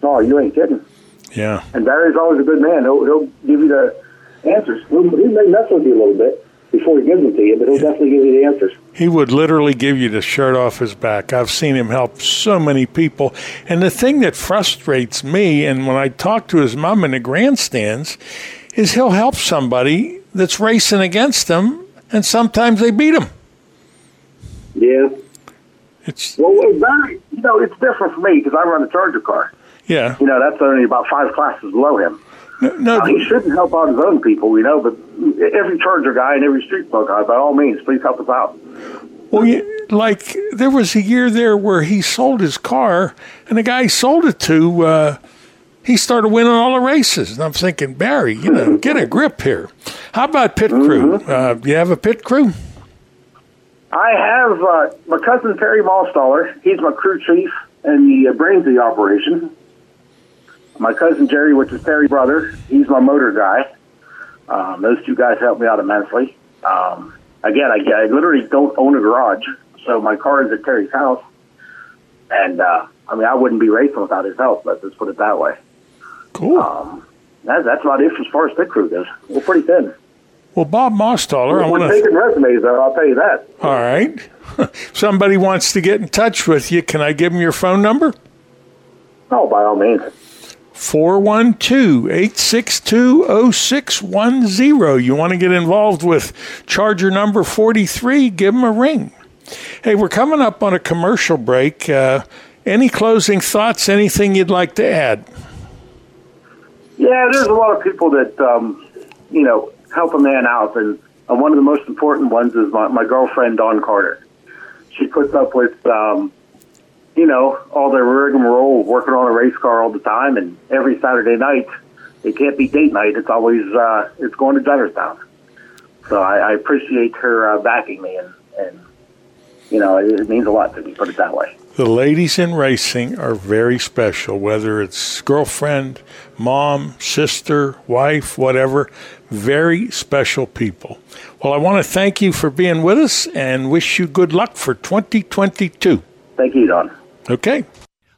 Oh, you ain't kidding. Yeah. And Barry's always a good man. He'll, he'll give you the answers. He'll, he may mess with you a little bit before he gives them to you, but he'll yeah. definitely give you the answers. He would literally give you the shirt off his back. I've seen him help so many people. And the thing that frustrates me, and when I talk to his mom in the grandstands, is he'll help somebody that's racing against him, and sometimes they beat him. Yeah. It's Well, Barry, you know, it's different for me because I run a Charger car. Yeah. You know, that's only about five classes below him. No, no. Now, he shouldn't help out his own people, you know, but every Charger guy and every street bug guy, by all means, please help us out. Well, you, like, there was a year there where he sold his car, and the guy he sold it to, uh, he started winning all the races. And I'm thinking, Barry, you know, get a grip here. How about pit crew? Mm-hmm. Uh, do you have a pit crew? I have uh, my cousin, Perry Mostoller. He's my crew chief and the uh, brains of the operation. My cousin Jerry, which is Perry's brother, he's my motor guy. Um, those two guys help me out immensely. Um, again, I, I literally don't own a garage, so my car is at Terry's house. And, uh, I mean, I wouldn't be racing without his help, let's just put it that way. Cool. Um, that, that's about it as far as pit crew goes. We're pretty thin. Well, Bob Mostoller, I want to... We're taking resumes, though, I'll tell you that. All right. If somebody wants to get in touch with you, can I give them your phone number? Oh, by all means. four one two, eight six two, zero six one zero. You want to get involved with Charger number forty-three, give them a ring. Hey, we're coming up on a commercial break. Uh, any closing thoughts, anything you'd like to add? Yeah, there's a lot of people that, um, you know, help a man out. And one of the most important ones is my, my girlfriend, Dawn Carter. She puts up with... Um, you know, all the rig and roll, working on a race car all the time, and every Saturday night it can't be date night. It's always uh, it's going to Jennerstown. So I, I appreciate her uh, backing me, and, and you know, it, it means a lot to me, put it that way. The ladies in racing are very special, whether it's girlfriend, mom, sister, wife, whatever, very special people. Well, I want to thank you for being with us and wish you good luck for twenty twenty-two. Thank you, Don. Okay.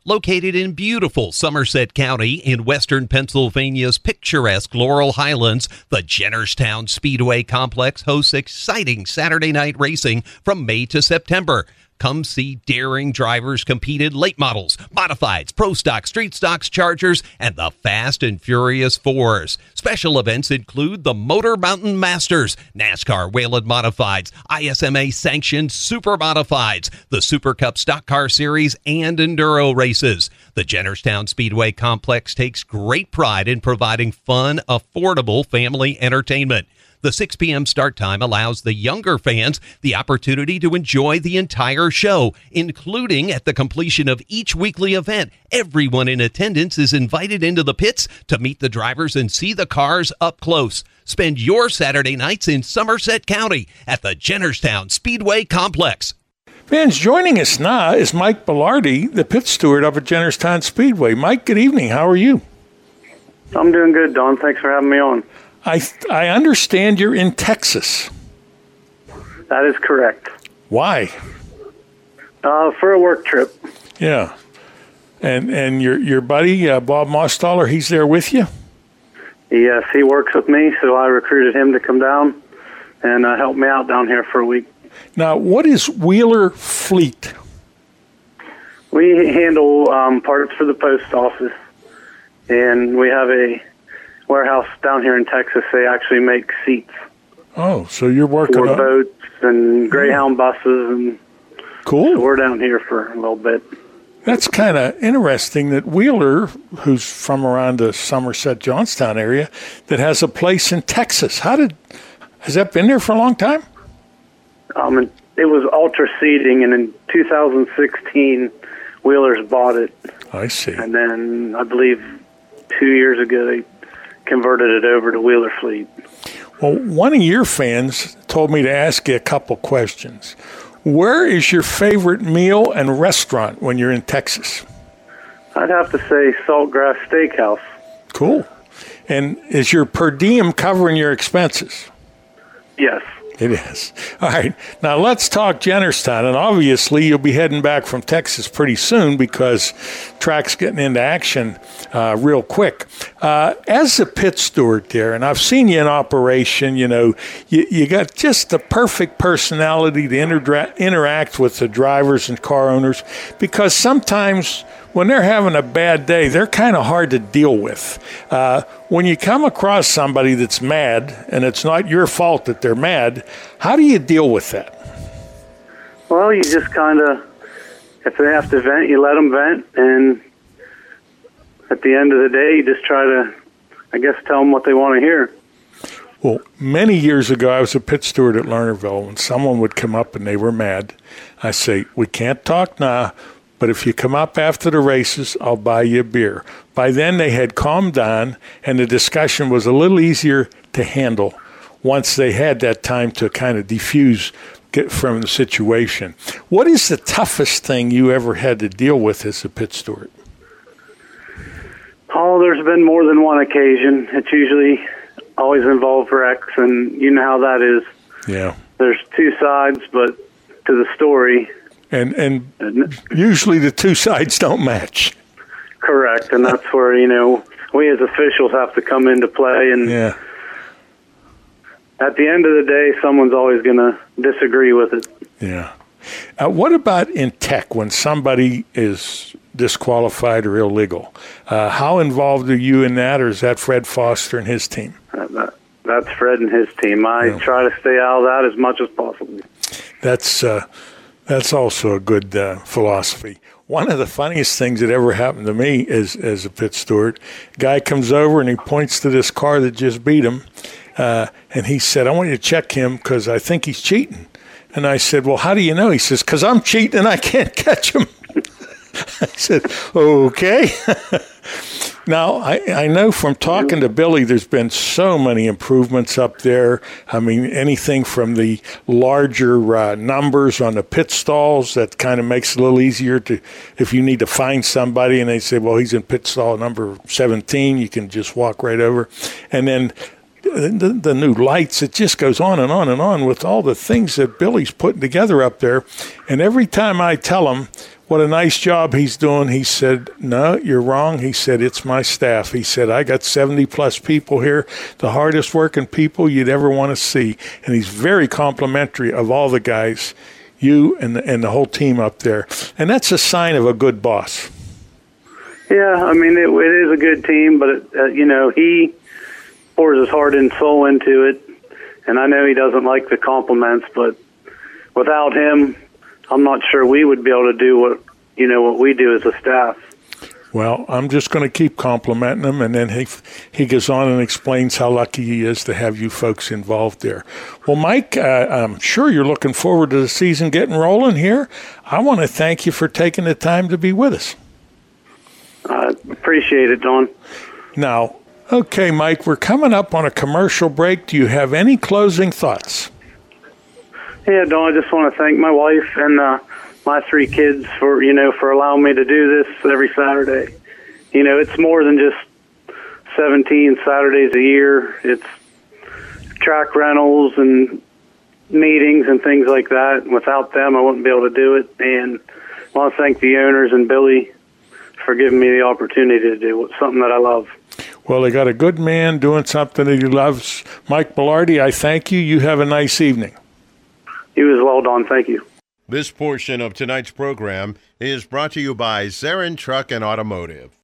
Located in beautiful Somerset County in western Pennsylvania's picturesque Laurel Highlands, the Jennerstown Speedway Complex hosts exciting Saturday night racing from May to September. Come see daring drivers compete in late models, modifieds, pro stocks, street stocks, chargers, and the Fast and Furious Fours. Special events include the Motor Mountain Masters, NASCAR Wayland Modifieds, I S M A-sanctioned Super Modifieds, the Super Cup Stock Car Series, and Enduro races. The Jennerstown Speedway Complex takes great pride in providing fun, affordable family entertainment. The six p.m. start time allows the younger fans the opportunity to enjoy the entire show, including at the completion of each weekly event. Everyone in attendance is invited into the pits to meet the drivers and see the cars up close. Spend your Saturday nights in Somerset County at the Jennerstown Speedway Complex. Fans, joining us now is Mike Bilardi, the pit steward up at Jennerstown Speedway. Mike, good evening. How are you? I'm doing good, Don. Thanks for having me on. I I understand you're in Texas. That is correct. Why? Uh, for a work trip. Yeah, and and your your buddy uh, Bob Mostoller, he's there with you. Yes, he works with me, so I recruited him to come down and uh, help me out down here for a week. Now, what is Wheeler Fleet? We handle um, parts for the post office, and we have a warehouse down here in Texas. They actually make seats. Oh, so you're working for on boats and Greyhound yeah. buses and cool. So we're down here for a little bit. That's kind of interesting that Wheeler, who's from around the Somerset Johnstown area, that has a place in Texas. How did has that been there for a long time? Um, it was Ultra Seating, and in two thousand sixteen, Wheeler's bought it. I see. And then I believe two years ago they converted it over to Wheeler Fleet. Well, one of your fans told me to ask you a couple questions. Where is your favorite meal and restaurant when you're in Texas? I'd have to say Saltgrass Steakhouse. Cool. And is your per diem covering your expenses? Yes. It is. All right. Now let's talk Jennerstown. And obviously you'll be heading back from Texas pretty soon because track's getting into action uh, real quick. Uh, as a pit steward there, and I've seen you in operation, you know, you, you got just the perfect personality to inter- interact with the drivers and car owners, because sometimes when they're having a bad day, they're kind of hard to deal with. Uh, when you come across somebody that's mad, and it's not your fault that they're mad, how do you deal with that? Well, you just kind of, if they have to vent, you let them vent, and at the end of the day, you just try to, I guess, tell them what they want to hear. Well, many years ago, I was a pit steward at Lernerville, and someone would come up and they were mad. I say, we can't talk now, but if you come up after the races, I'll buy you a beer. By then, they had calmed down, and the discussion was a little easier to handle once they had that time to kind of diffuse from the situation. What is the toughest thing you ever had to deal with as a pit steward? Oh, there's been more than one occasion. It's usually always involved wrecks, and you know how that is. Yeah. There's two sides, but to the story. And and usually the two sides don't match. Correct, and that's where, you know, we as officials have to come into play. And yeah. At the end of the day, someone's always going to disagree with it. Yeah. Uh, what about in tech when somebody is disqualified or illegal? Uh, how involved are you in that, or is that Fred Foster and his team? Uh, that, that's Fred and his team. I yeah. try to stay out of that as much as possible. That's... Uh, That's also a good uh, philosophy. One of the funniest things that ever happened to me is as a pit steward, guy comes over and he points to this car that just beat him, uh, and he said, I want you to check him because I think he's cheating. And I said, well, how do you know? He says, because I'm cheating and I can't catch him. I said, okay. Now, I, I know from talking to Billy, there's been so many improvements up there. I mean, anything from the larger uh, numbers on the pit stalls, that kind of makes it a little easier to, if you need to find somebody and they say, well, he's in pit stall number seventeen, you can just walk right over. And then the, the new lights, it just goes on and on and on with all the things that Billy's putting together up there. And every time I tell him what a nice job he's doing, he said, no, you're wrong. He said, it's my staff. He said, I got seventy plus people here, the hardest working people you'd ever want to see. And he's very complimentary of all the guys, you and the, and the whole team up there. And that's a sign of a good boss. Yeah, I mean, it, it is a good team, but, it, uh, you know, he pours his heart and soul into it. And I know he doesn't like the compliments, but without him, I'm not sure we would be able to do what, you know, what we do as a staff. Well, I'm just going to keep complimenting him, and then he he goes on and explains how lucky he is to have you folks involved there. Well, Mike, uh, I'm sure you're looking forward to the season getting rolling here. I want to thank you for taking the time to be with us. I uh, appreciate it, Don. Now, okay, Mike, we're coming up on a commercial break. Do you have any closing thoughts? Yeah, Don, I just want to thank my wife and uh, my three kids for, you know, for allowing me to do this every Saturday. You know, it's more than just seventeen Saturdays a year. It's track rentals and meetings and things like that. Without them, I wouldn't be able to do it. And I want to thank the owners and Billy for giving me the opportunity to do something that I love. Well, they got a good man doing something that he loves. Mike Bilardi, I thank you. You have a nice evening. You as well, Don. Thank you. This portion of tonight's program is brought to you by Zarin Truck and Automotive.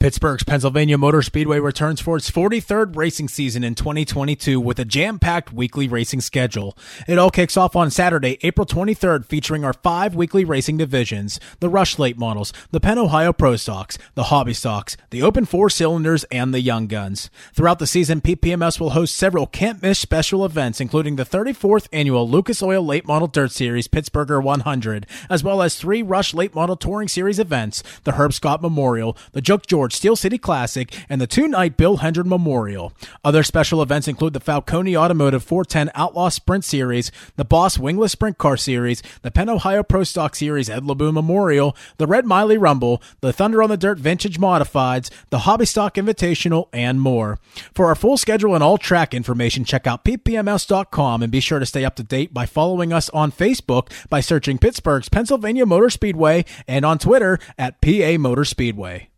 Pittsburgh's Pennsylvania Motor Speedway returns for its forty-third racing season in twenty twenty-two with a jam-packed weekly racing schedule. It all kicks off on Saturday, April twenty-third, featuring our five weekly racing divisions, the Rush Late Models, the Penn Ohio Pro Stocks, the Hobby Stocks, the Open Four Cylinders, and the Young Guns. Throughout the season, P P M S will host several can't-miss special events, including the thirty-fourth annual Lucas Oil Late Model Dirt Series Pittsburgher one hundred, as well as three Rush Late Model Touring Series events, the Herb Scott Memorial, the Jook George Steel City Classic, and the two-night Bill Hendron Memorial. Other special events include the Falcone Automotive four ten Outlaw Sprint Series, the Boss Wingless Sprint Car Series, the Penn Ohio Pro Stock Series Ed LeBoon Memorial, the Red Miley Rumble, the Thunder on the Dirt Vintage Modifieds, the Hobby Stock Invitational, and more. For our full schedule and all track information, check out P P M S dot com and be sure to stay up to date by following us on Facebook by searching Pittsburgh's Pennsylvania Motor Speedway and on Twitter at P A Motor Speedway.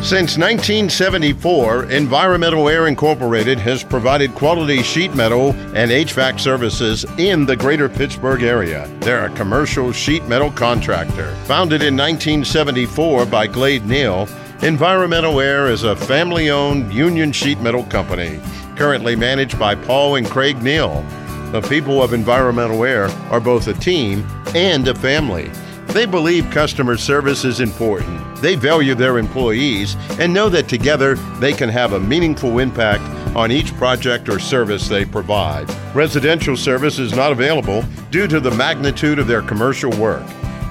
Since nineteen seventy-four, Environmental Air Incorporated has provided quality sheet metal and H V A C services in the greater Pittsburgh area. They're a commercial sheet metal contractor. Founded in nineteen seventy-four by Glade Neal, Environmental Air is a family-owned union sheet metal company, currently managed by Paul and Craig Neal. The people of Environmental Air are both a team and a family. They believe customer service is important. They value their employees and know that together they can have a meaningful impact on each project or service they provide. Residential service is not available due to the magnitude of their commercial work.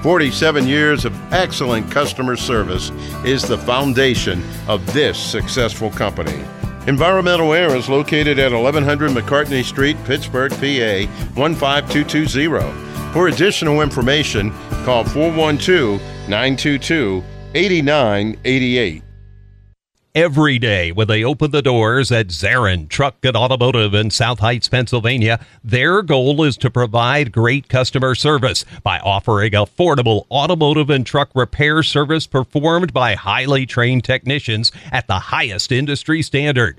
forty-seven years of excellent customer service is the foundation of this successful company. Environmental Air is located at eleven hundred McCartney Street, Pittsburgh, P A one five two two zero. For additional information, call four one two, nine two two, eight nine eight eight. Every day when they open the doors at Zarin Truck and Automotive in South Heights, Pennsylvania, their goal is to provide great customer service by offering affordable automotive and truck repair service performed by highly trained technicians at the highest industry standard.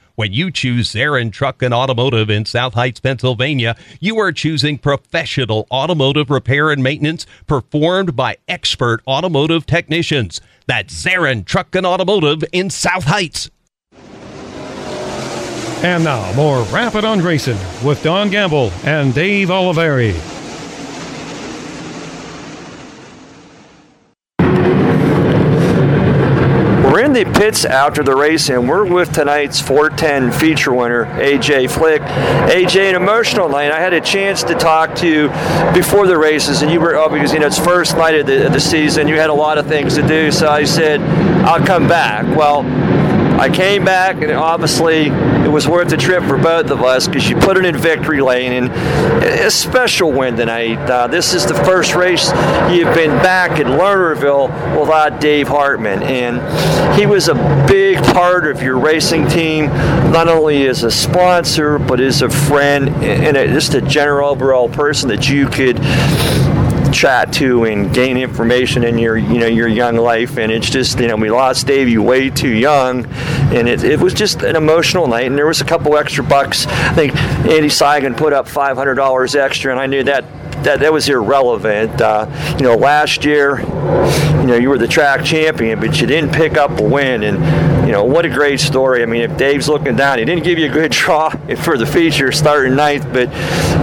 When you choose Zarin Truck and Automotive in South Heights, Pennsylvania, you are choosing professional automotive repair and maintenance performed by expert automotive technicians. That's Zarin Truck and Automotive in South Heights. And now, more Rapid on Racing with Don Gamble and Dave Oliveri. We're in the pits after the race, and we're with tonight's four ten feature winner, A J Flick. A J, an emotional night. I had a chance to talk to you before the races, and you were up because, you know, it's first night of the, of the season. You had a lot of things to do, so I said, I'll come back. Well, I came back, and obviously it was worth the trip for both of us because you put it in victory lane, and a special win tonight. Uh, this is the first race you've been back in Lernerville without Dave Hartman, and he was a big part of your racing team, not only as a sponsor, but as a friend and a, just a general overall person that you could chat to and gain information in your, you know, your young life. And it's just, you know, we lost Davey way too young, and it, it was just an emotional night. And there was a couple extra bucks. I think Andy Seigan put up five hundred dollars extra, and I knew that that, that was irrelevant. Uh, you know, last year, you know, you were the track champion, but you didn't pick up a win. And, you know, what a great story. I mean, if Dave's looking down, he didn't give you a good draw for the feature starting ninth, but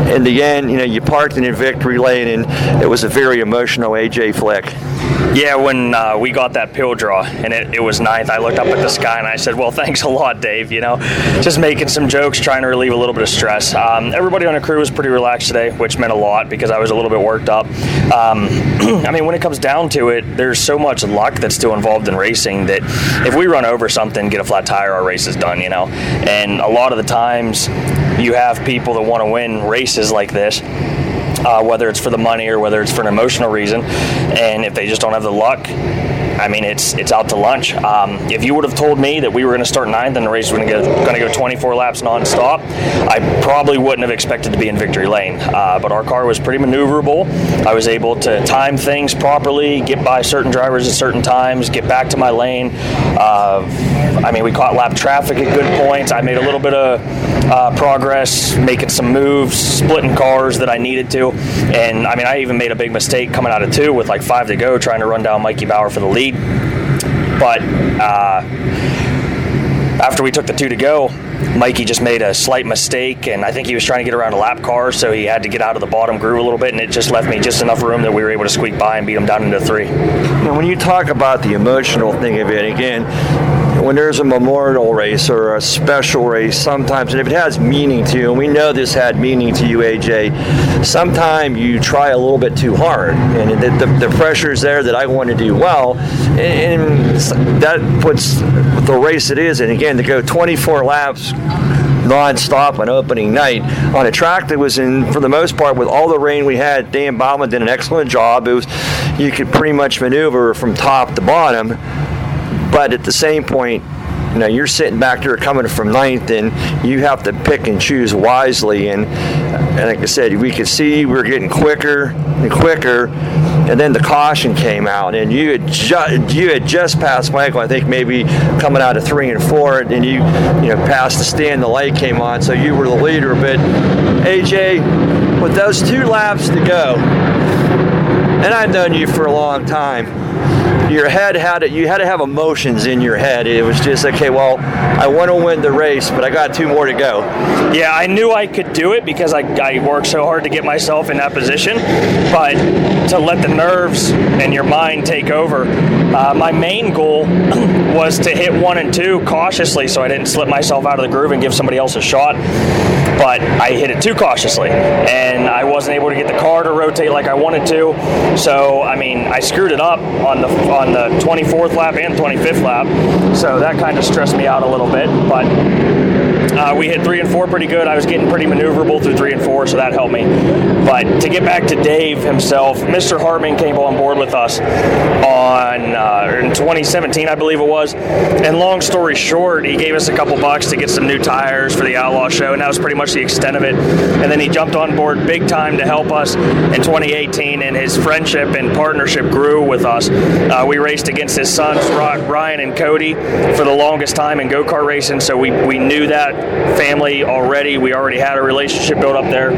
in the end, you know, you parked in victory lane, and it was a very emotional A J Flick. Yeah, when uh, we got that pill draw, and it, it was ninth, I looked up at the sky, and I said, well, thanks a lot, Dave, you know, just making some jokes, trying to relieve a little bit of stress. Um, everybody on the crew was pretty relaxed today, which meant a lot because I was a little bit worked up. Um, I mean, when it comes down to it, there's so much luck that's still involved in racing that if we run over something, get a flat tire, our race is done, you know. And a lot of the times you have people that want to win races like this, Uh, whether it's for the money or whether it's for an emotional reason, and if they just don't have the luck, I mean, it's it's out to lunch. Um, if you would have told me that we were going to start ninth and the race was going to go twenty-four laps nonstop, I probably wouldn't have expected to be in victory lane. Uh, but our car was pretty maneuverable. I was able to time things properly, get by certain drivers at certain times, get back to my lane. Uh, I mean, we caught lap traffic at good points. I made a little bit of uh, progress, making some moves, splitting cars that I needed to. And, I mean, I even made a big mistake coming out of two with like five to go, trying to run down Mikey Bauer for the lead. But uh, after we took the two to go, Mikey just made a slight mistake, and I think he was trying to get around a lap car, so he had to get out of the bottom groove a little bit, and it just left me just enough room that we were able to squeak by and beat him down into three. Now, when you talk about the emotional thing of it, again, when there's a memorial race or a special race, sometimes, and if it has meaning to you, and we know this had meaning to you, A J, sometimes you try a little bit too hard, and the, the, the pressure is there that I want to do well, and that puts the race it is. And again, to go twenty-four laps non-stop on opening night on a track that was in, for the most part, with all the rain we had, Dan Bauman did an excellent job. It was, you could pretty much maneuver from top to bottom. But at the same point, you know, you're sitting back there coming from ninth, and you have to pick and choose wisely. And, and like I said, we could see we were getting quicker and quicker, and then the caution came out, and you had just you had just passed Michael, I think maybe coming out of three and four, and you you know passed the stand, the light came on, so you were the leader. But A J, with those two laps to go, and I've known you for a long time, your head had it. You had to have emotions in your head. It was just, okay, well, I want to win the race, but I got two more to go. Yeah, I knew I could do it because I, I worked so hard to get myself in that position. But to let the nerves and your mind take over, uh, my main goal was to hit one and two cautiously so I didn't slip myself out of the groove and give somebody else a shot. But I hit it too cautiously, and I wasn't able to get the car to rotate like I wanted to. So, I mean, I screwed it up on the on the twenty-fourth lap and twenty-fifth lap, so that kind of stressed me out a little bit. But uh, we hit three and four pretty good. I was getting pretty maneuverable through three and four, so that helped me. But to get back to Dave himself, Mister Hartman came on board with us on uh, in twenty seventeen, I believe it was. And long story short, he gave us a couple bucks to get some new tires for the Outlaw Show, and that was pretty much the extent of it. And then he jumped on board big time to help us in twenty eighteen, and his friendship and partnership grew with us. Uh, we raced against his sons, Ryan and Cody, for the longest time in go-kart racing, so we, we knew that family already. We already had a relationship built up there.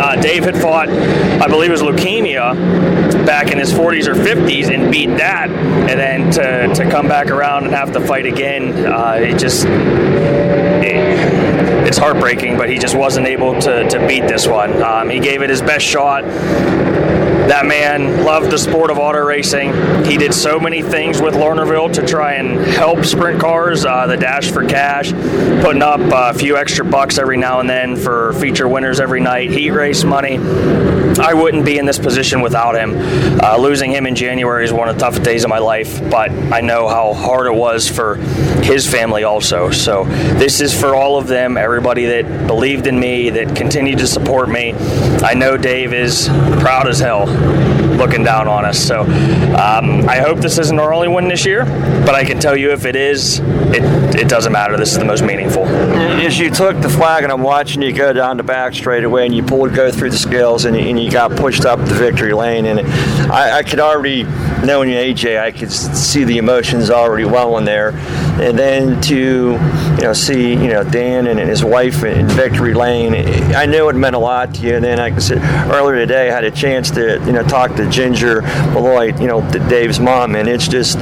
Uh, Dave had fought, I believe it was leukemia, back in his forties or fifties and beat that. And then to, to come back around and have to fight again, uh, it just... It, It's heartbreaking, but he just wasn't able to, to beat this one. Um, he gave it his best shot. That man loved the sport of auto racing. He did so many things with Lernerville to try and help sprint cars, uh, the Dash for Cash, putting up a few extra bucks every now and then for feature winners every night, heat race money. I wouldn't be in this position without him. Uh, losing him in January is one of the toughest days of my life, but I know how hard it was for his family also. So this is for all of them, everybody that believed in me, that continued to support me. I know Dave is proud as hell looking down on us. So um, I hope this isn't our only win this year, but I can tell you if it is, it, it doesn't matter. This is the most meaningful. As you took the flag, and I'm watching you go down the back straight away, and you pulled, go through the scales, and you, and you got pushed up the victory lane, and it, I, I could already, knowing you, A J, I could see the emotions already welling there. And then to, you know, see, you know, Dan and his wife in victory lane, I knew it meant a lot to you. And then I said earlier today I had a chance to, you know, talk to Ginger Malloy, you know, Dave's mom, and it's just,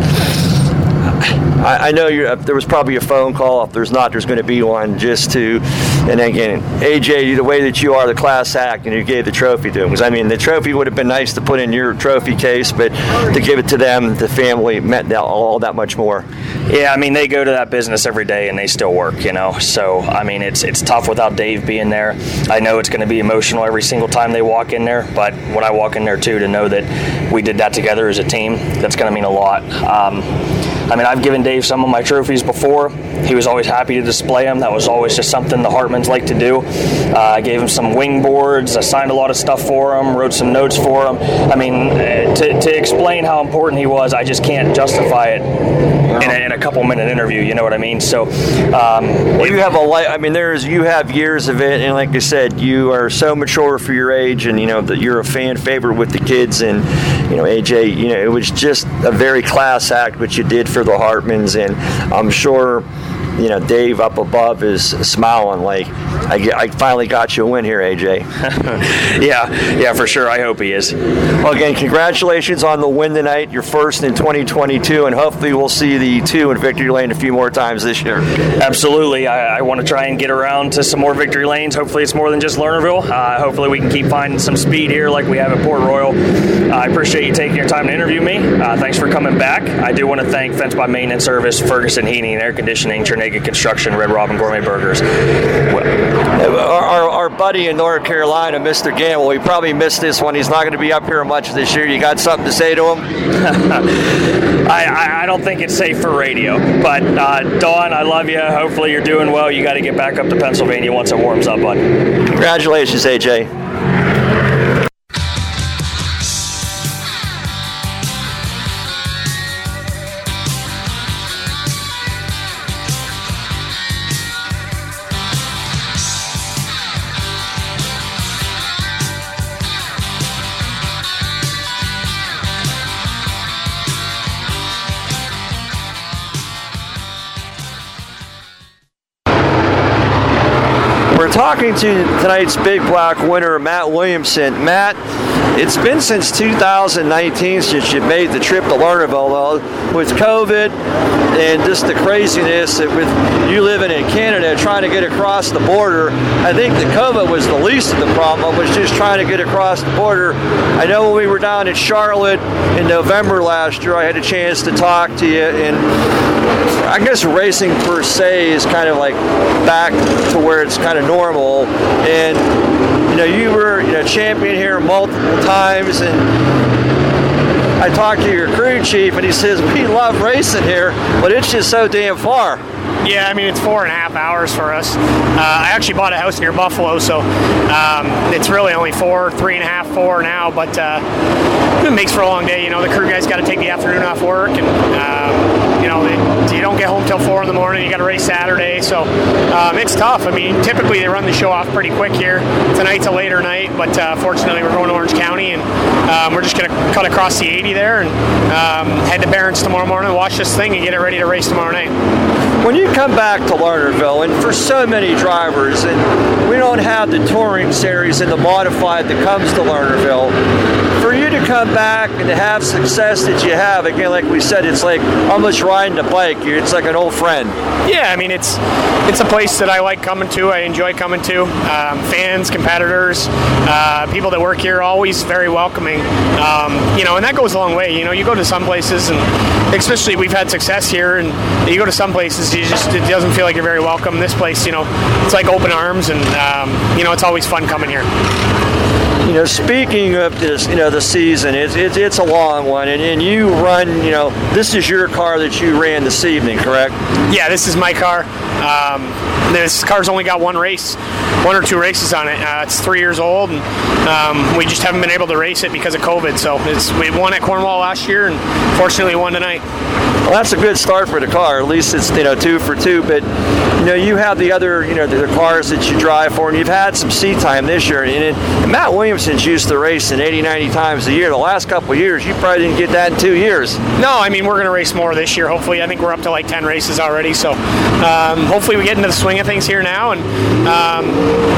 I, I know you're, there was probably a phone call. If there's not, there's going to be one just to, and again, A J, the way that you are, the class act, and you gave the trophy to him. Because, I mean, the trophy would have been nice to put in your trophy case, but to give it to them, the family, meant all that much more. Yeah, I mean, they go to that business every day, and they still work, you know. So, I mean, it's it's tough without Dave being there. I know it's going to be emotional every single time they walk in there, but when I walk in there, too, to know that we did that together as a team, that's going to mean a lot. Um, I mean, I've given Dave some of my trophies before. He was always happy to display them. That was always just something the Hartmans like to do. Uh, I gave him some wing boards. I signed a lot of stuff for him, wrote some notes for him. I mean, to, to explain how important he was, I just can't justify it in a, in a couple-minute interview, you know what I mean? So, um, well, you have a life. I mean, there's you have years of it, and like I said, you are so mature for your age, and, you know, that you're a fan favorite with the kids, and, you know, A J, you know, it was just a very class act, which you did for the Hartmans, and I'm sure, you know, Dave up above is smiling like, I, get, I finally got you a win here, A J. yeah, yeah, for sure. I hope he is. Well, again, congratulations on the win tonight, your first in twenty twenty-two, and hopefully we'll see the two in victory lane a few more times this year. Absolutely. I, I want to try and get around to some more victory lanes. Hopefully it's more than just Lernerville. Uh, hopefully we can keep finding some speed here like we have at Port Royal. Uh, I appreciate you taking your time to interview me. Uh, thanks for coming back. I do want to thank Fence by Maintenance Service, Ferguson Heating and Air Conditioning, Naked Construction, Red Robin Gourmet Burgers. Our, our, our buddy in North Carolina, Mister Gamble, he probably missed this one. He's not going to be up here much this year. You got something to say to him? I, I don't think it's safe for radio. But, uh, Dawn, I love you. Hopefully you're doing well. You got to get back up to Pennsylvania once it warms up, bud. Congratulations, A J. Talking to tonight's Big Block winner, Matt Williamson. Matt, it's been since two thousand nineteen since you made the trip to Lernerville. With COVID and just the craziness that with you living in Canada trying to get across the border, I think the COVID was the least of the problem, was just trying to get across the border. I know when we were down in Charlotte in November last year, I had a chance to talk to you, and I guess racing per se is kind of like back to where it's kind of normal. And, you know, you were, you know, champion here multiple times, and I talked to your crew chief, and he says, we love racing here, but it's just so damn far. Yeah, I mean, it's four and a half hours for us. Uh, I actually bought a house near Buffalo, so um, it's really only four, three and a half, four now, but uh, it makes for a long day. You know, the crew guys got to take the afternoon off work, and, um, you know, they, you don't get home till till four in the morning. You got to race Saturday, so um, it's tough. I mean, typically they run the show off pretty quick here. Tonight's a later night, but uh, fortunately we're going to Orange County, and um, we're just going to cut across the eighty there and um, head to Barron's tomorrow morning, watch this thing, and get it ready to race tomorrow night. When you come back to Lernerville, and for so many drivers, and we don't have the touring series and the modified that comes to Lernerville, for you to come back and to have success that you have, again, like we said, it's like almost riding a bike. It's like an old friend. Yeah, I mean, it's it's a place that I like coming to. I enjoy coming to. Um, fans, competitors, uh, people that work here, always very welcoming. Um, you know, and that goes a long way. You know, you go to some places, and especially we've had success here, and you go to some places, you just, it doesn't feel like you're very welcome. This place, you know, it's like open arms, and, um, you know, it's always fun coming here. You know, speaking of this, you know, the season, it's it's, it's a long one, and, and you run, you know, this is your car that you ran this evening, correct? Yeah, this is my car. Um, this car's only got one race, one or two races on it. Uh, it's three years old, and um, we just haven't been able to race it because of COVID. So it's, we won at Cornwall last year, and fortunately won tonight. Well, that's a good start for the car. At least it's, you know, two for two, but... You know, you have the other, you know, the, the cars that you drive for, and you've had some seat time this year. And, and Matt Williamson's used to racing eighty, ninety times a year. The last couple of years, you probably didn't get that in two years. No, I mean, we're going to race more this year, hopefully. I think we're up to like ten races already. So um, hopefully we get into the swing of things here now and, um,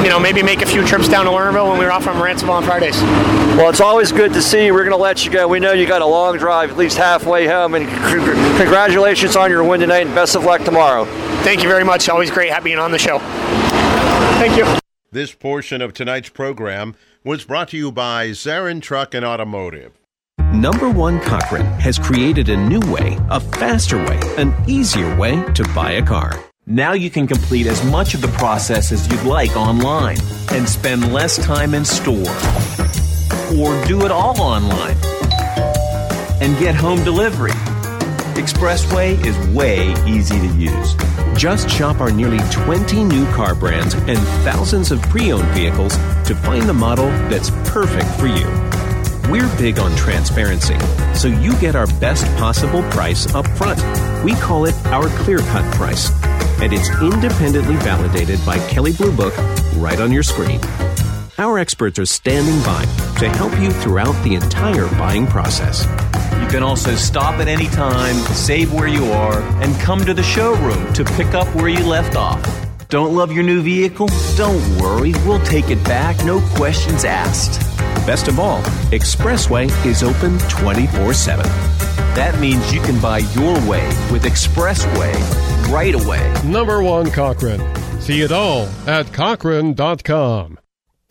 you know, maybe make a few trips down to Lernerville when we're off from Ransomville on Fridays. Well, it's always good to see you. We're going to let you go. We know you got a long drive, at least halfway home. And c- congratulations on your win tonight, and best of luck tomorrow. Thank you very much. Always great having you on the show. Thank you. This portion of tonight's program was brought to you by Zarin Truck and Automotive. Number One Cochrane has created a new way, a faster way, an easier way to buy a car. Now you can complete as much of the process as you'd like online and spend less time in store. Or do it all online and get home delivery. Expressway is way easy to use. Just shop our nearly twenty new car brands and thousands of pre-owned vehicles to find the model that's perfect for you. We're big on transparency, so you get our best possible price up front. We call it our clear-cut price, and it's independently validated by Kelley Blue Book right on your screen. Our experts are standing by to help you throughout the entire buying process. You can also stop at any time, save where you are, and come to the showroom to pick up where you left off. Don't love your new vehicle? Don't worry, we'll take it back, no questions asked. Best of all, Expressway is open twenty-four seven. That means you can buy your way with Expressway right away. Number One Cochrane. See it all at Cochrane dot com.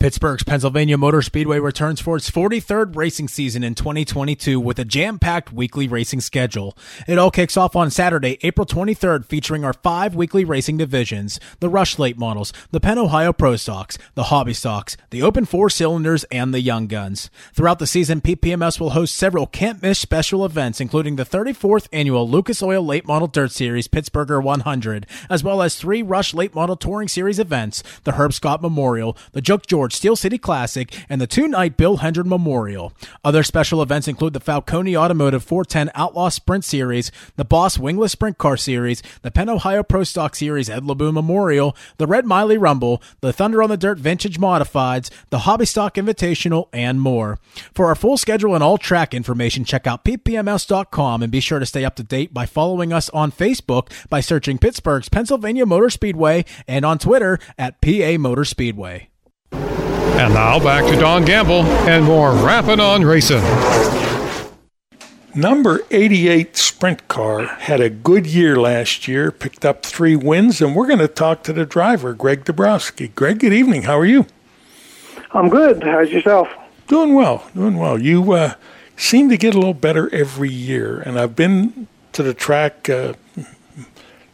Pittsburgh's Pennsylvania Motor Speedway returns for its forty-third racing season in twenty twenty-two with a jam-packed weekly racing schedule. It all kicks off on Saturday, April twenty-third, featuring our five weekly racing divisions, the Rush Late Models, the Penn Ohio Pro Stocks, the Hobby Stocks, the Open Four Cylinders, and the Young Guns. Throughout the season, P P M S will host several can't-miss special events, including the thirty-fourth annual Lucas Oil Late Model Dirt Series Pittsburgher one hundred, as well as three Rush Late Model Touring Series events, the Herb Scott Memorial, the Jook George Steel City Classic, and the two-night Bill Hendron Memorial. Other special events include the Falcone Automotive four ten Outlaw Sprint Series, the Boss Wingless Sprint Car Series, the Penn Ohio Pro Stock Series Ed LeBoux Memorial, the Red Miley Rumble, the Thunder on the Dirt Vintage Modifieds, the Hobby Stock Invitational, and more. For our full schedule and all track information, check out P P M S dot com and be sure to stay up to date by following us on Facebook by searching Pittsburgh's Pennsylvania Motor Speedway and on Twitter at P A Motor Speedway. And now back to Don Gamble and more Rappin' on Racing. Number eighty-eight Sprint Car had a good year last year, picked up three wins, and we're going to talk to the driver, Greg Dabrowski. Greg, good evening. How are you? I'm good. How's yourself? Doing well. Doing well. You uh, seem to get a little better every year, and I've been to the track uh,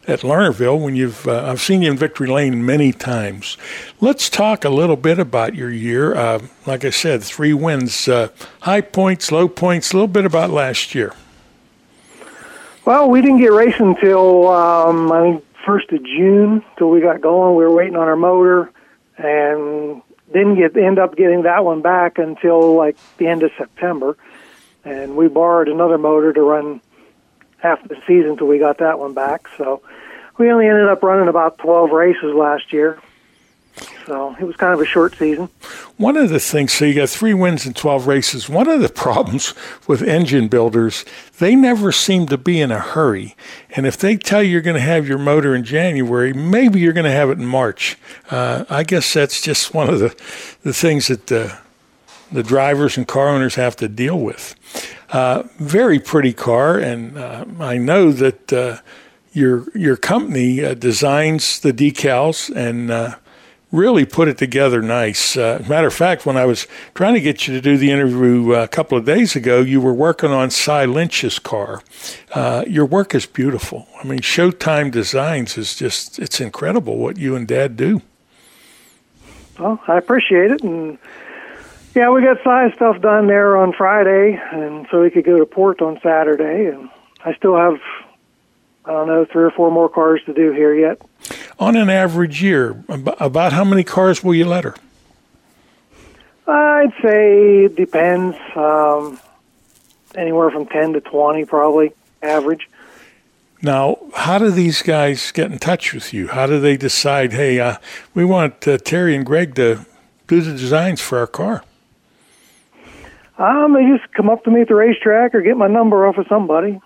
at Lernerville, when you've uh, I've seen you in Victory Lane many times. Let's talk a little bit about your year. Uh, like I said, three wins, uh, high points, low points. A little bit about last year. Well, we didn't get racing until um, I think first of June till we got going. We were waiting on our motor, and didn't get end up getting that one back until like the end of September, and we borrowed another motor to run half the season till we got that one back. So we only ended up running about twelve races last year. So it was kind of a short season. One of the things, so you got three wins in twelve races. One of the problems with engine builders, they never seem to be in a hurry. And if they tell you you're going to have your motor in January, maybe you're going to have it in March. Uh, I guess that's just one of the, the things that uh, the drivers and car owners have to deal with. Uh, very pretty car, and uh, I know that uh, your, your company uh, designs the decals and uh, – really put it together nice. Uh, matter of fact, when I was trying to get you to do the interview uh, a couple of days ago, you were working on Cy Lynch's car. Uh, your work is beautiful. I mean, Showtime Designs is just, it's incredible what you and Dad do. Well, I appreciate it. And yeah, we got Cy stuff done there on Friday, and so we could go to port on Saturday. And I still have, I don't know, three or four more cars to do here yet. On an average year, about how many cars will you letter? I'd say it depends. Um, anywhere from ten to twenty, probably, average. Now, how do these guys get in touch with you? How do they decide, hey, uh, we want uh, Terry and Greg to do the designs for our car? Um, they just come up to me at the racetrack or get my number off of somebody.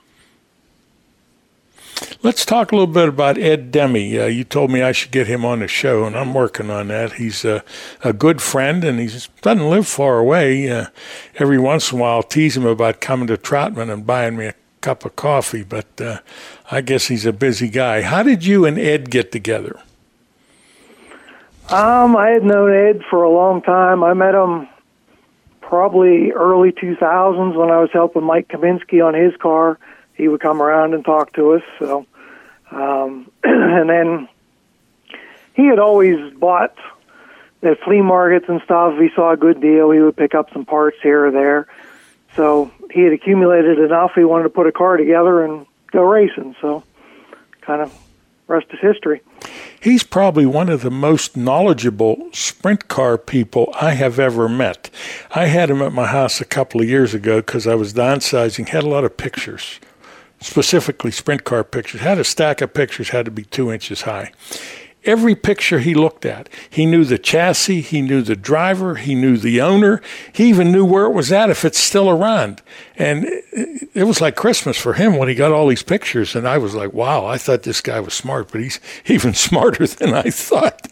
Let's talk a little bit about Ed Demme. Uh, you told me I should get him on the show, and I'm working on that. He's a, a good friend, and he doesn't live far away. Uh, every once in a while, I'll tease him about coming to Trotman and buying me a cup of coffee, but uh, I guess he's a busy guy. How did you and Ed get together? Um, I had known Ed for a long time. I met him probably early two thousands when I was helping Mike Kaminsky on his car. He would come around and talk to us. So, um, and then he had always bought at flea markets and stuff. He saw a good deal. He would pick up some parts here or there. So he had accumulated enough. He wanted to put a car together and go racing. So kind of rest is history. He's probably one of the most knowledgeable sprint car people I have ever met. I had him at my house a couple of years ago because I was downsizing, had a lot of pictures. Specifically sprint car pictures, had a stack of pictures, had to be two inches high. Every picture he looked at, he knew the chassis, he knew the driver, he knew the owner, he even knew where it was at if it's still around. And it was like Christmas for him when he got all these pictures, and I was like, wow, I thought this guy was smart, but he's even smarter than I thought.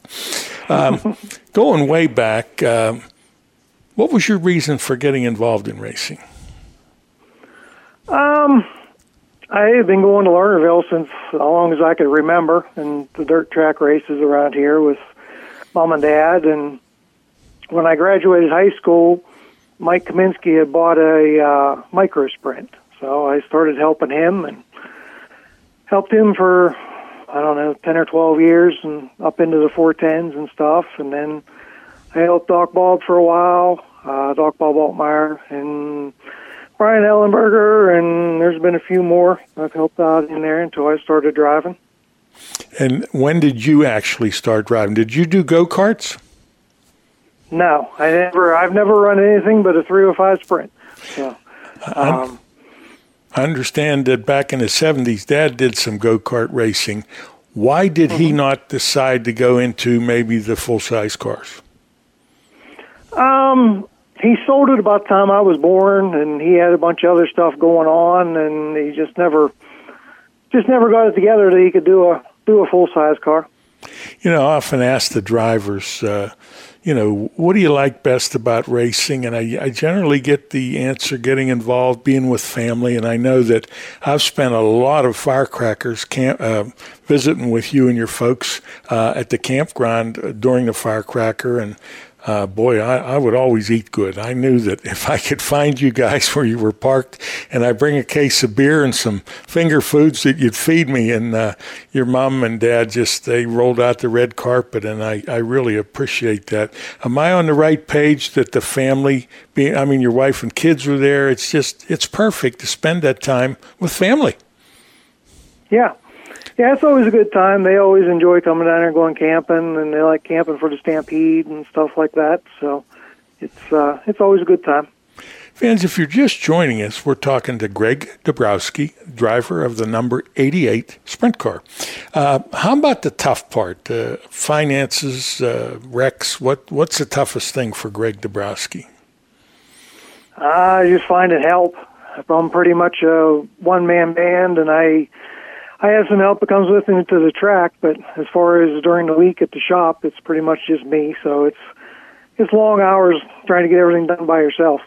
Um, going way back, um, what was your reason for getting involved in racing? Um... I had been going to Lernerville since as long as I could remember, and the dirt track races around here with Mom and Dad. And when I graduated high school, Mike Kaminsky had bought a uh, micro sprint. So I started helping him and helped him for, I don't know, ten or twelve years and up into the four tens and stuff. And then I helped Doc Bob for a while, uh, Doc Bob Altmaier, and Brian Ellenberger, and there's been a few more I've helped out in there until I started driving. And when did you actually start driving? Did you do go-karts? No, I never. I've never run anything but a three oh five Sprint. So, um, I understand that back in the seventies, Dad did some go-kart racing. Why did mm-hmm. he not decide to go into maybe the full-size cars? Um. He sold it about the time I was born, and he had a bunch of other stuff going on, and he just never, just never got it together that he could do a do a full size car. You know, I often ask the drivers, uh, you know, what do you like best about racing? And I, I generally get the answer: getting involved, being with family. And I know that I've spent a lot of firecrackers camp, uh, visiting with you and your folks uh, at the campground during the firecracker and. Uh, boy, I, I would always eat good. I knew that if I could find you guys where you were parked, and I bring a case of beer and some finger foods, that you'd feed me. And uh, your mom and dad just, they rolled out the red carpet, and I, I really appreciate that. Am I on the right page that the family, be, I mean, your wife and kids were there? It's just, it's perfect to spend that time with family. Yeah. Yeah, it's always a good time. They always enjoy coming down here and going camping, and they like camping for the Stampede and stuff like that. So it's uh, it's always a good time. Fans, if you're just joining us, we're talking to Greg Dabrowski, driver of the number eighty-eight sprint car. Uh, how about the tough part? Uh, finances, uh, wrecks, what, what's the toughest thing for Greg Dabrowski? Uh, just finding help. I'm pretty much a one-man band, and I I have some help that comes with me to the track, but as far as during the week at the shop, it's pretty much just me, so it's it's long hours trying to get everything done by yourself.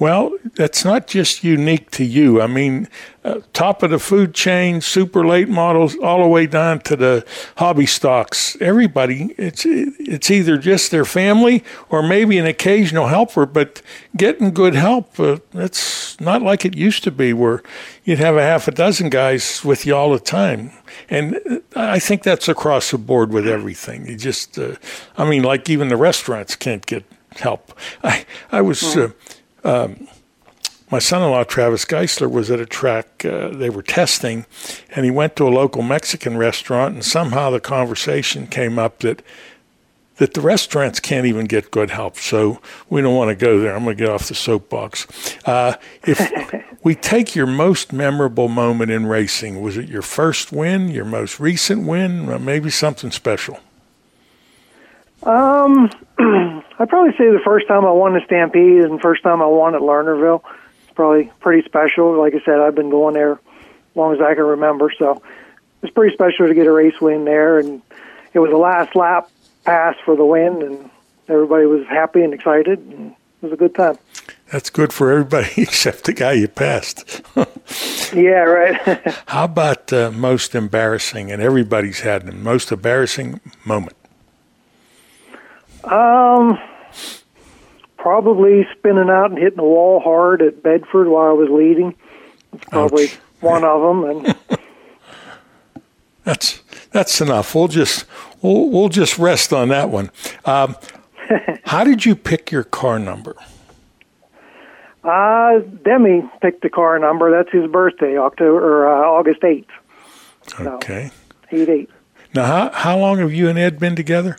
Well, that's not just unique to you. I mean, uh, top of the food chain, super late models, all the way down to the hobby stocks. Everybody, it's it's either just their family or maybe an occasional helper, but getting good help, uh, that's not like it used to be where you'd have a half a dozen guys with you all the time. And I think that's across the board with everything. You just, uh, I mean, like even the restaurants can't get help. I, I was... Uh, Um, my son-in-law, Travis Geisler, was at a track uh, they were testing, and he went to a local Mexican restaurant, and somehow the conversation came up that that the restaurants can't even get good help, so we don't want to go there. I'm going to get off the soapbox. Uh, if we take your most memorable moment in racing, was it your first win, your most recent win, or maybe something special? Um, I'd probably say the first time I won the Stampede and first time I won at Lernerville. It's probably pretty special. Like I said, I've been going there as long as I can remember, so it's pretty special to get a race win there. And it was a last lap pass for the win, and everybody was happy and excited, and it was a good time. That's good for everybody except the guy you passed. Yeah, right. How about uh, most embarrassing, and everybody's had the most embarrassing moment? Um, probably spinning out and hitting the wall hard at Bedford while I was leading. It's probably Ouch. one of them. And that's that's enough. We'll just we'll we'll just rest on that one. Um, how did you pick your car number? Uh, Demi picked the car number. That's his birthday, October or uh, August eighth. Okay. So, eight eight. Now, how how long have you and Ed been together?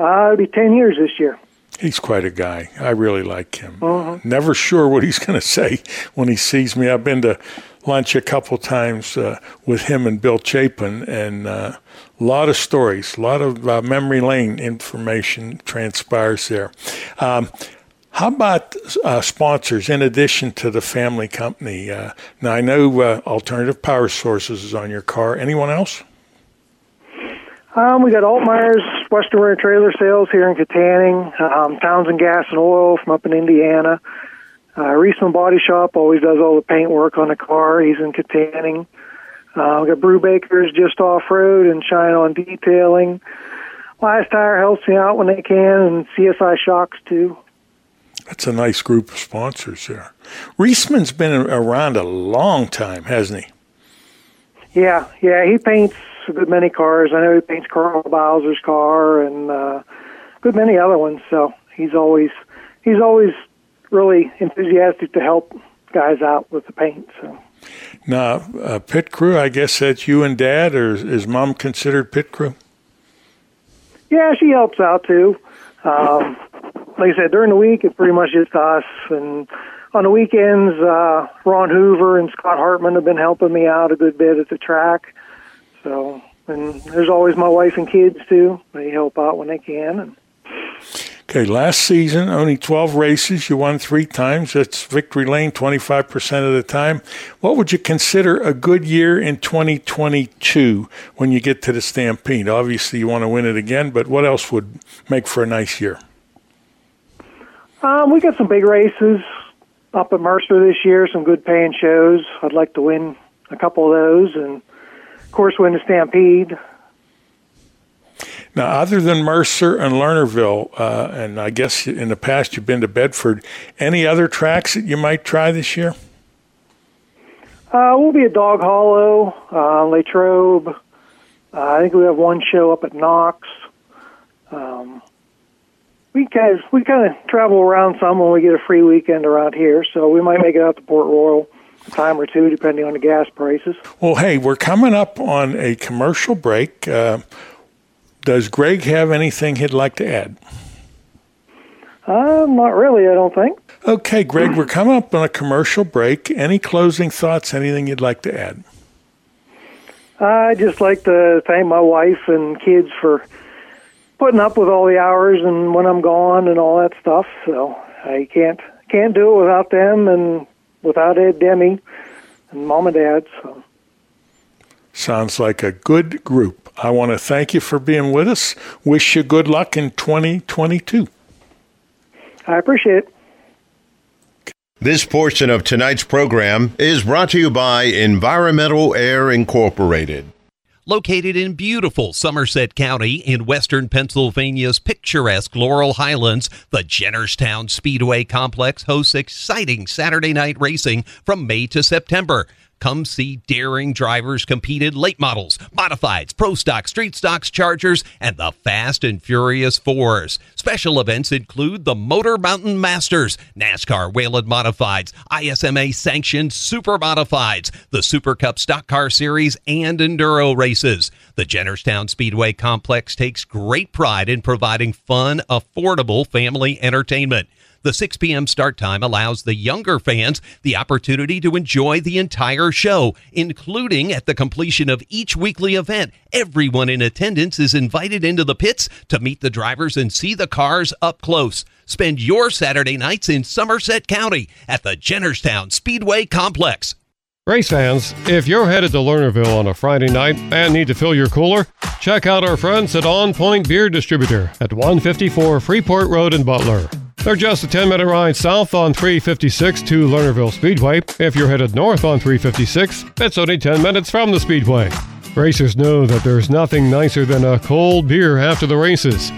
Uh, it'll be ten years this year. He's quite a guy. I really like him. Uh-huh. Never sure what he's going to say when he sees me. I've been to lunch a couple times uh, with him and Bill Chapin, and a uh, lot of stories, a lot of uh, memory lane information transpires there. Um, how about uh, sponsors in addition to the family company? Uh, now, I know uh, Alternative Power Sources is on your car. Anyone else? Um, we got Altmeyer's Western Wear Trailer Sales here in Katanning, um, Townsend Gas and Oil from up in Indiana. Uh, Reisman Body Shop always does all the paint work on the car. He's in Katanning. Uh, we got Brew Bakers Just Off-Road and Shine On Detailing. Last Tire helps me out when they can, and C S I Shocks, too. That's a nice group of sponsors there. Reisman's been around a long time, hasn't he? Yeah, yeah, he paints a good many cars. I know he paints Carl Bowser's car and uh, a good many other ones. So he's always he's always really enthusiastic to help guys out with the paint. So now, uh, pit crew, I guess that's you and Dad, or is, is Mom considered pit crew? Yeah, she helps out too. Um, like I said, during the week it's pretty much just us, and on the weekends, uh, Ron Hoover and Scott Hartman have been helping me out a good bit at the track. So, and there's always my wife and kids, too. They help out when they can. And okay, last season, only twelve races. You won three times. That's victory lane twenty-five percent of the time. What would you consider a good year in twenty twenty-two when you get to the Stampede? Obviously, you want to win it again, but what else would make for a nice year? Um, we got some big races up at Mercer this year, some good-paying shows. I'd like to win a couple of those, and of course, win the Stampede. Now, other than Mercer and Lernerville, uh, and I guess in the past you've been to Bedford, any other tracks that you might try this year? Uh, we'll be at Dog Hollow, uh, Latrobe. Uh, I think we have one show up at Knox. Um, we kind of, we kind of travel around some when we get a free weekend around here, so we might make it out to Port Royal. Time or two, depending on the gas prices. Well, hey, we're coming up on a commercial break. Uh, does Greg have anything he'd like to add? Uh, not really, I don't think. Okay, Greg, we're coming up on a commercial break. Any closing thoughts, anything you'd like to add? I'd just like to thank my wife and kids for putting up with all the hours and when I'm gone and all that stuff. So I can't can't do it without them and without Ed Demi and Mom and Dad. So. Sounds like a good group. I want to thank you for being with us. Wish you good luck in twenty twenty-two. I appreciate it. This portion of tonight's program is brought to you by Environmental Air Incorporated. Located in beautiful Somerset County in western Pennsylvania's picturesque Laurel Highlands, the Jennerstown Speedway Complex hosts exciting Saturday night racing from May to September. Come see daring drivers compete in late models, modifieds, pro stocks, street stocks, chargers, and the Fast and Furious Fours. Special events include the Motor Mountain Masters, NASCAR Wayland Modifieds, I S M A-sanctioned Super Modifieds, the Super Cup Stock Car Series, and Enduro races. The Jennerstown Speedway Complex takes great pride in providing fun, affordable family entertainment. The six p.m. start time allows the younger fans the opportunity to enjoy the entire show, including at the completion of each weekly event. Everyone in attendance is invited into the pits to meet the drivers and see the cars up close. Spend your Saturday nights in Somerset County at the Jennerstown Speedway Complex. Race fans, if you're headed to Lernerville on a Friday night and need to fill your cooler, check out our friends at On Point Beer Distributor at one fifty-four Freeport Road in Butler. They're just a ten-minute ride south on three fifty-six to Lernerville Speedway. If you're headed north on three fifty-six, it's only ten minutes from the Speedway. Racers know that there's nothing nicer than a cold beer after the races.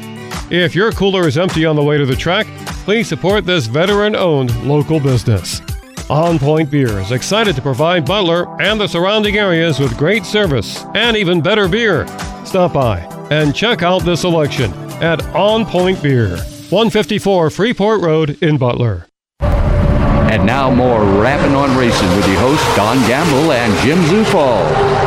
If your cooler is empty on the way to the track, please support this veteran-owned local business. On Point Beer is excited to provide Butler and the surrounding areas with great service and even better beer. Stop by and check out the selection at On Point Beer. one fifty-four Freeport Road in Butler. And now more Rappin' on Racing with your hosts Don Gamble and Jim Zufall.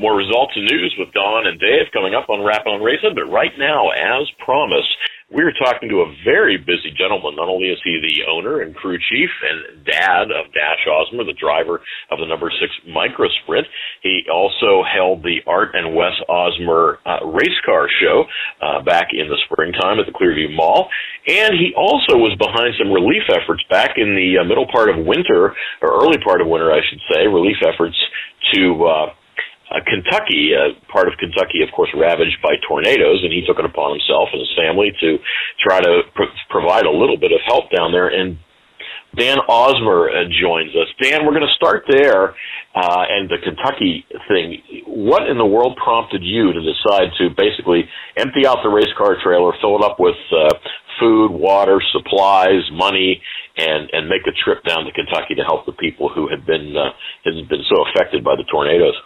More results and news with Don and Dave coming up on Rappin' on Racing, but right now, as promised, we're talking to a very busy gentleman. Not only is he the owner and crew chief and dad of Dash Osmer, the driver of the number six micro sprint, he also held the Art and Wes Osmer uh, race car show uh, back in the springtime at the Clearview Mall. And he also was behind some relief efforts back in the uh, middle part of winter, or early part of winter, I should say, relief efforts to... Uh, Uh, Kentucky, uh, part of Kentucky, of course, ravaged by tornadoes, and he took it upon himself and his family to try to pr- provide a little bit of help down there. And Dan Osmer uh, joins us. Dan, we're going to start there uh, and the Kentucky thing. What in the world prompted you to decide to basically empty out the race car trailer, fill it up with uh, food, water, supplies, money, and, and make a trip down to Kentucky to help the people who had been uh, had been so affected by the tornadoes?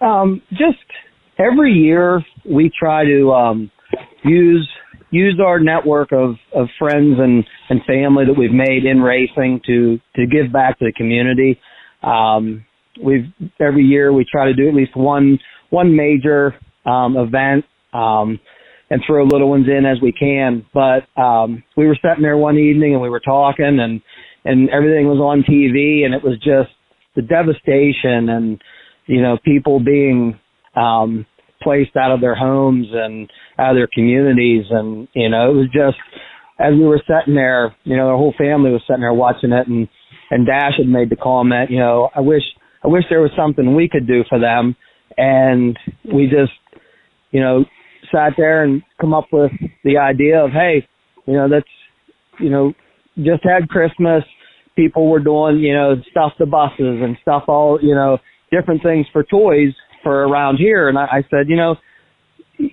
Um, just every year we try to um, use use our network of, of friends and, and family that we've made in racing to, to give back to the community. Um, we've every year we try to do at least one one major um, event um, and throw little ones in as we can. But um, we were sitting there one evening and we were talking and, and everything was on T V, and it was just the devastation and you know, people being um, placed out of their homes and out of their communities. And, you know, it was just, as we were sitting there, you know, the whole family was sitting there watching it. And, and Dash had made the comment, you know, I wish, I wish there was something we could do for them. And we just, you know, sat there and come up with the idea of, hey, you know, that's, you know, just had Christmas. People were doing, you know, stuff the buses and stuff all, you know, different things for toys for around here. And I, I said, you know, it,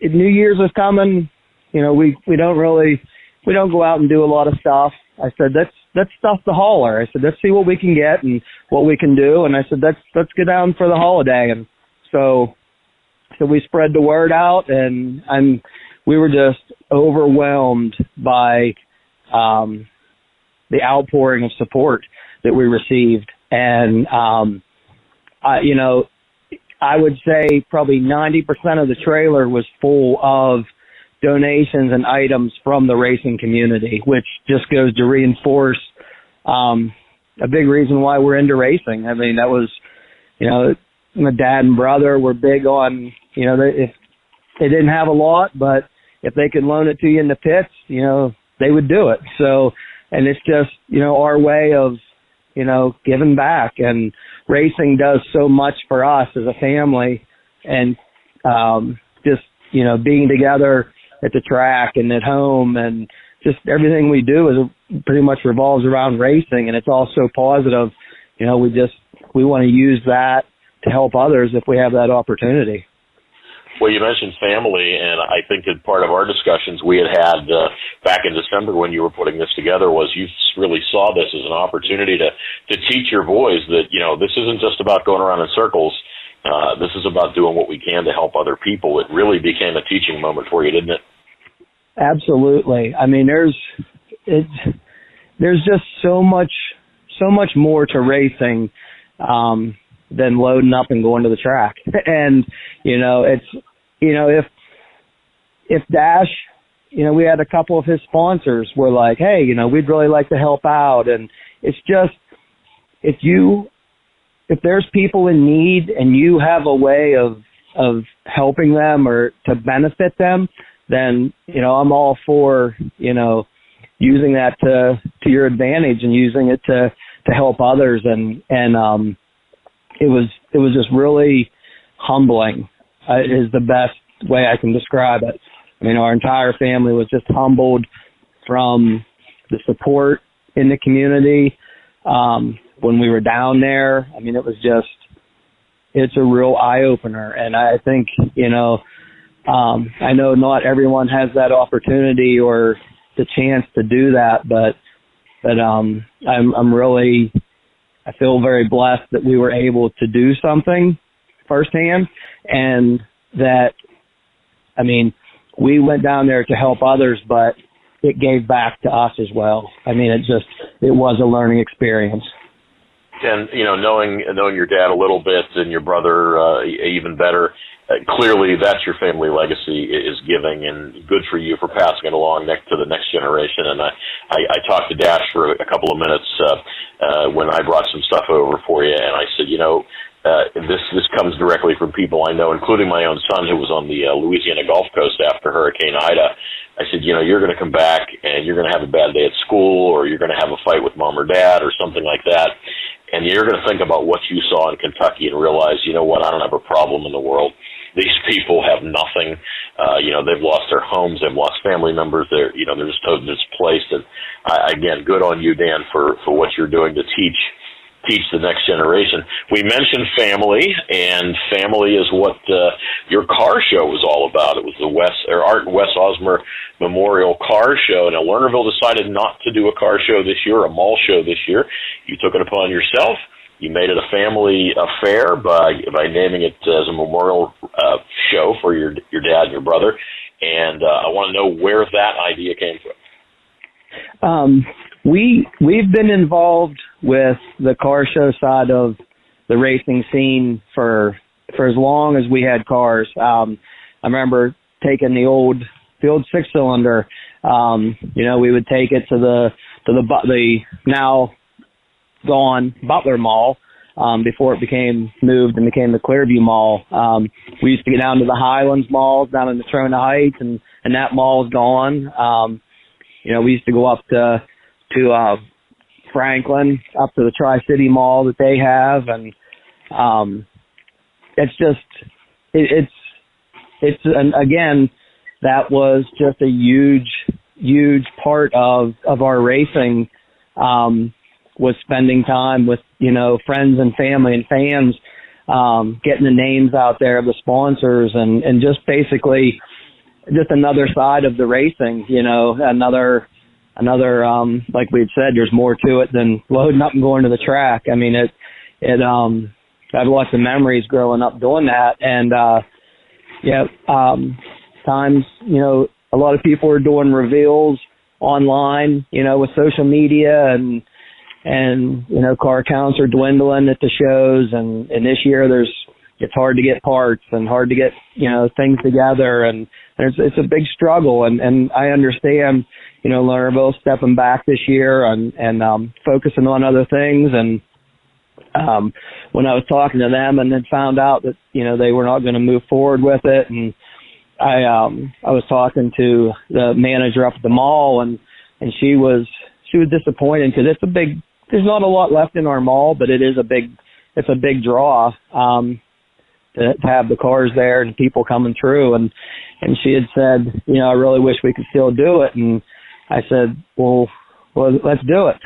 it, New Year's is coming. You know, we, we don't really, we don't go out and do a lot of stuff. I said, let's, let's stuff the hauler. I said, let's see what we can get and what we can do. And I said, let's, let's go down for the holiday. And so, so we spread the word out, and I'm, we were just overwhelmed by um, the outpouring of support that we received. And, um, Uh, you know, I would say probably ninety percent of the trailer was full of donations and items from the racing community, which just goes to reinforce um, a big reason why we're into racing. I mean, that was, you know, my dad and brother were big on, you know, they, if they didn't have a lot, but if they could loan it to you in the pits, you know, they would do it. So, and it's just, you know, our way of, you know, giving back, and racing does so much for us as a family, and um, just, you know, being together at the track and at home, and just everything we do is pretty much revolves around racing. And it's all so positive. You know, we just, we want to use that to help others if we have that opportunity. Well, you mentioned family, and I think that part of our discussions we had had uh, back in December when you were putting this together was you really saw this as an opportunity to, to teach your boys that, you know, this isn't just about going around in circles. Uh, this is about doing what we can to help other people. It really became a teaching moment for you, didn't it? Absolutely. I mean, there's it, there's just so much so much more to racing um, than loading up and going to the track. And you know, it's you know if if Dash, you know, we had a couple of his sponsors were like, hey, you know, we'd really like to help out. And it's just if you. If there's people in need and you have a way of of helping them or to benefit them, then, you know, I'm all for, you know, using that to, to your advantage and using it to, to help others. And, and um, it was it was just really humbling uh, is the best way I can describe it. I mean, our entire family was just humbled from the support in the community. Um When we were down there, I mean, it was just, it's a real eye-opener. And I think, you know, um, I know not everyone has that opportunity or the chance to do that, but but um, I'm, I'm really, I feel very blessed that we were able to do something firsthand, and that, I mean, we went down there to help others, but it gave back to us as well. I mean, it just, it was a learning experience. And, you know, knowing knowing your dad a little bit and your brother uh, even better, uh, clearly that's your family legacy is giving, and good for you for passing it along next to the next generation. And I, I, I talked to Dash for a couple of minutes uh, uh, when I brought some stuff over for you, and I said, you know, uh, this, this comes directly from people I know, including my own son who was on the uh, Louisiana Gulf Coast after Hurricane Ida. I said, you know, you're going to come back and you're going to have a bad day at school, or you're going to have a fight with mom or dad or something like that. And you're going to think about what you saw in Kentucky and realize, you know what, I don't have a problem in the world. These people have nothing. Uh, you know, they've lost their homes. They've lost family members. They're, you know, they're just totally displaced. And I, again, good on you, Dan, for, for what you're doing to teach, teach the next generation. We mentioned family, and family is what uh, your car show was all about. It was the Wes, or Art and Wes Osmer Memorial Car Show. Now, Lernerville decided not to do a car show this year, a mall show this year. You took it upon yourself. You made it a family affair by by naming it as a memorial uh, show for your your dad and your brother. And uh, I want to know where that idea came from. Um, we we've been involved with the car show side of the racing scene for for as long as we had cars. Um, I remember taking the old. The old six cylinder, um, you know, we would take it to the to the the now gone Butler Mall um, before it became moved and became the Clearview Mall. Um, we used to get down to the Highlands Mall down in the Trona Heights, and, and that mall is gone. Um, you know, we used to go up to to uh, Franklin, up to the Tri-City Mall that they have, and um, it's just it, it's it's an, again. That was just a huge, huge part of, of our racing, um, was spending time with, you know, friends and family and fans, um, getting the names out there of the sponsors, and, and just basically just another side of the racing, you know, another, another, um, like we had said, there's more to it than loading up and going to the track. I mean, it, it, um, I have lots of memories growing up doing that. And, uh, yeah, um, times, you know, a lot of people are doing reveals online, you know, with social media, and and you know, car counts are dwindling at the shows, and and this year there's it's hard to get parts and hard to get, you know, things together. And there's, it's a big struggle. And, and I understand, you know, Lernerville stepping back this year and, and um, focusing on other things. And um, when I was talking to them and then found out that, you know, they were not going to move forward with it. And I, um, I was talking to the manager up at the mall, and, and she was, she was disappointed because it's a big, there's not a lot left in our mall, but it is a big, it's a big draw um, to, to have the cars there and people coming through. And, and she had said, you know, I really wish we could still do it. And I said, well, well let's do it.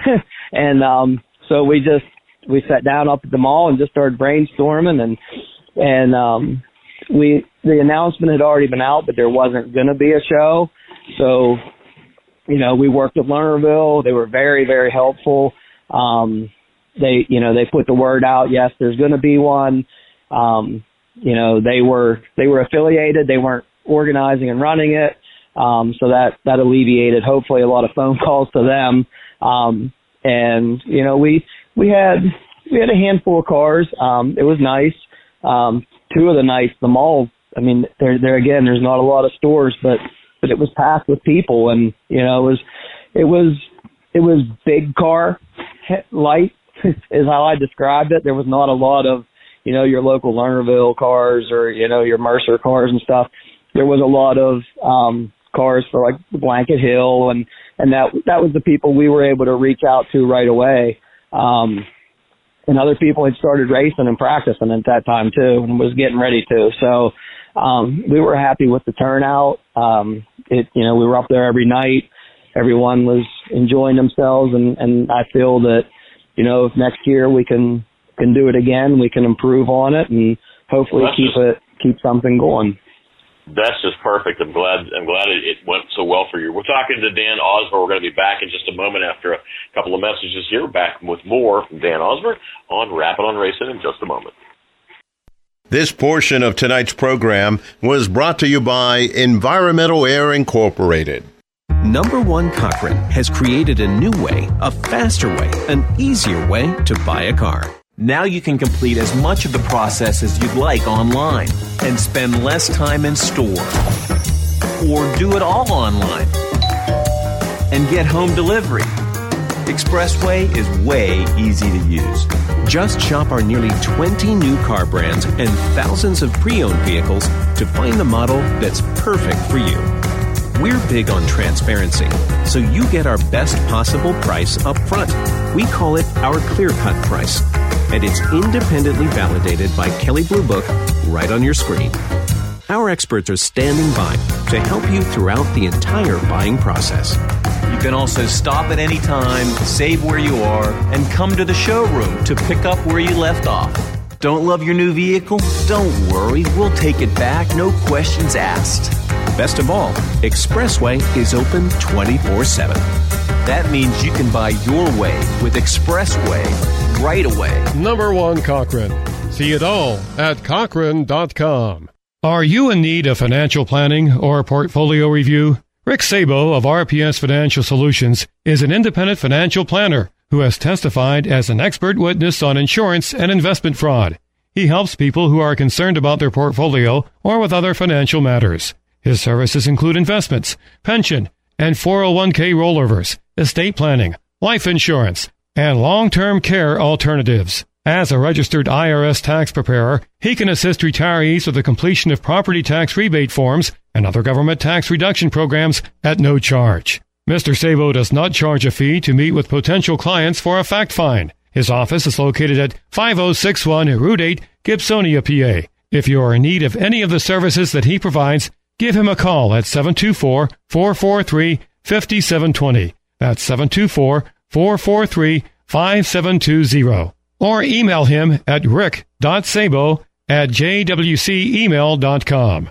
and um, so we just, we sat down up at the mall and just started brainstorming. And, and um, we, the announcement had already been out, but there wasn't going to be a show. So, you know, we worked with Lernerville. They were very, very helpful. Um, they, you know, they put the word out. Yes, there's going to be one. Um, you know, they were, they were affiliated. They weren't organizing and running it. Um, so that, that alleviated hopefully a lot of phone calls to them. Um, and, you know, we, we had, we had a handful of cars. Um, it was nice. Um, two of the nights, the mall, I mean, there, there again, there's not a lot of stores, but, but it was packed with people. And, you know, it was, it was, it was big car light is how I described it. There was not a lot of, you know, your local Lernerville cars or, you know, your Mercer cars and stuff. There was a lot of um, cars for like Blanket Hill, and, and that that was the people we were able to reach out to right away. Um, and other people had started racing and practicing at that time too, and was getting ready to. So um, we were happy with the turnout. Um, it, you know, we were up there every night. Everyone was enjoying themselves, and, and I feel that, you know, if next year we can, can do it again, we can improve on it and hopefully that's keep just, it keep something going. That's just perfect. I'm glad I'm glad it, it went so well for you. We're talking to Dan Osmer. We're going to be back in just a moment after a couple of messages here. Back with more from Dan Osmer on Rapid on Racing in just a moment. This portion of tonight's program was brought to you by Environmental Air Incorporated. Number One Cochrane has created a new way, a faster way, an easier way to buy a car. Now you can complete as much of the process as you'd like online and spend less time in store. Or do it all online and get home delivery. Expressway is way easy to use. Just shop our nearly twenty new car brands and thousands of pre-owned vehicles to find the model that's perfect for you. We're big on transparency, so you get our best possible price up front. We call it our clear-cut price, and it's independently validated by Kelley Blue Book right on your screen. Our experts are standing by to help you throughout the entire buying process. You can also stop at any time, save where you are, and come to the showroom to pick up where you left off. Don't love your new vehicle? Don't worry, we'll take it back, no questions asked. Best of all, Expressway is open twenty-four seven. That means you can buy your way with Expressway right away. Number One Cochrane. See it all at Cochrane dot com. Are you in need of financial planning or portfolio review? Rick Sabo of R P S Financial Solutions is an independent financial planner who has testified as an expert witness on insurance and investment fraud. He helps people who are concerned about their portfolio or with other financial matters. His services include investments, pension, and four oh one k rollovers, estate planning, life insurance, and long-term care alternatives. As a registered I R S tax preparer, he can assist retirees with the completion of property tax rebate forms and other government tax reduction programs at no charge. Mister Sabo does not charge a fee to meet with potential clients for a fact find. His office is located at five oh six one Route eight, Gibsonia, P A. If you are in need of any of the services that he provides, give him a call at seven two four, four four three, five seven two zero. That's seven two four, four four three, five seven two zero. Or email him at rick dot sabo at j w c email dot com.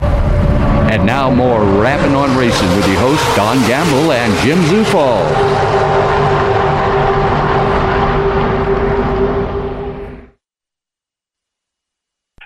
And now more Rappin' on Racing with your hosts Don Gamble and Jim Zufall.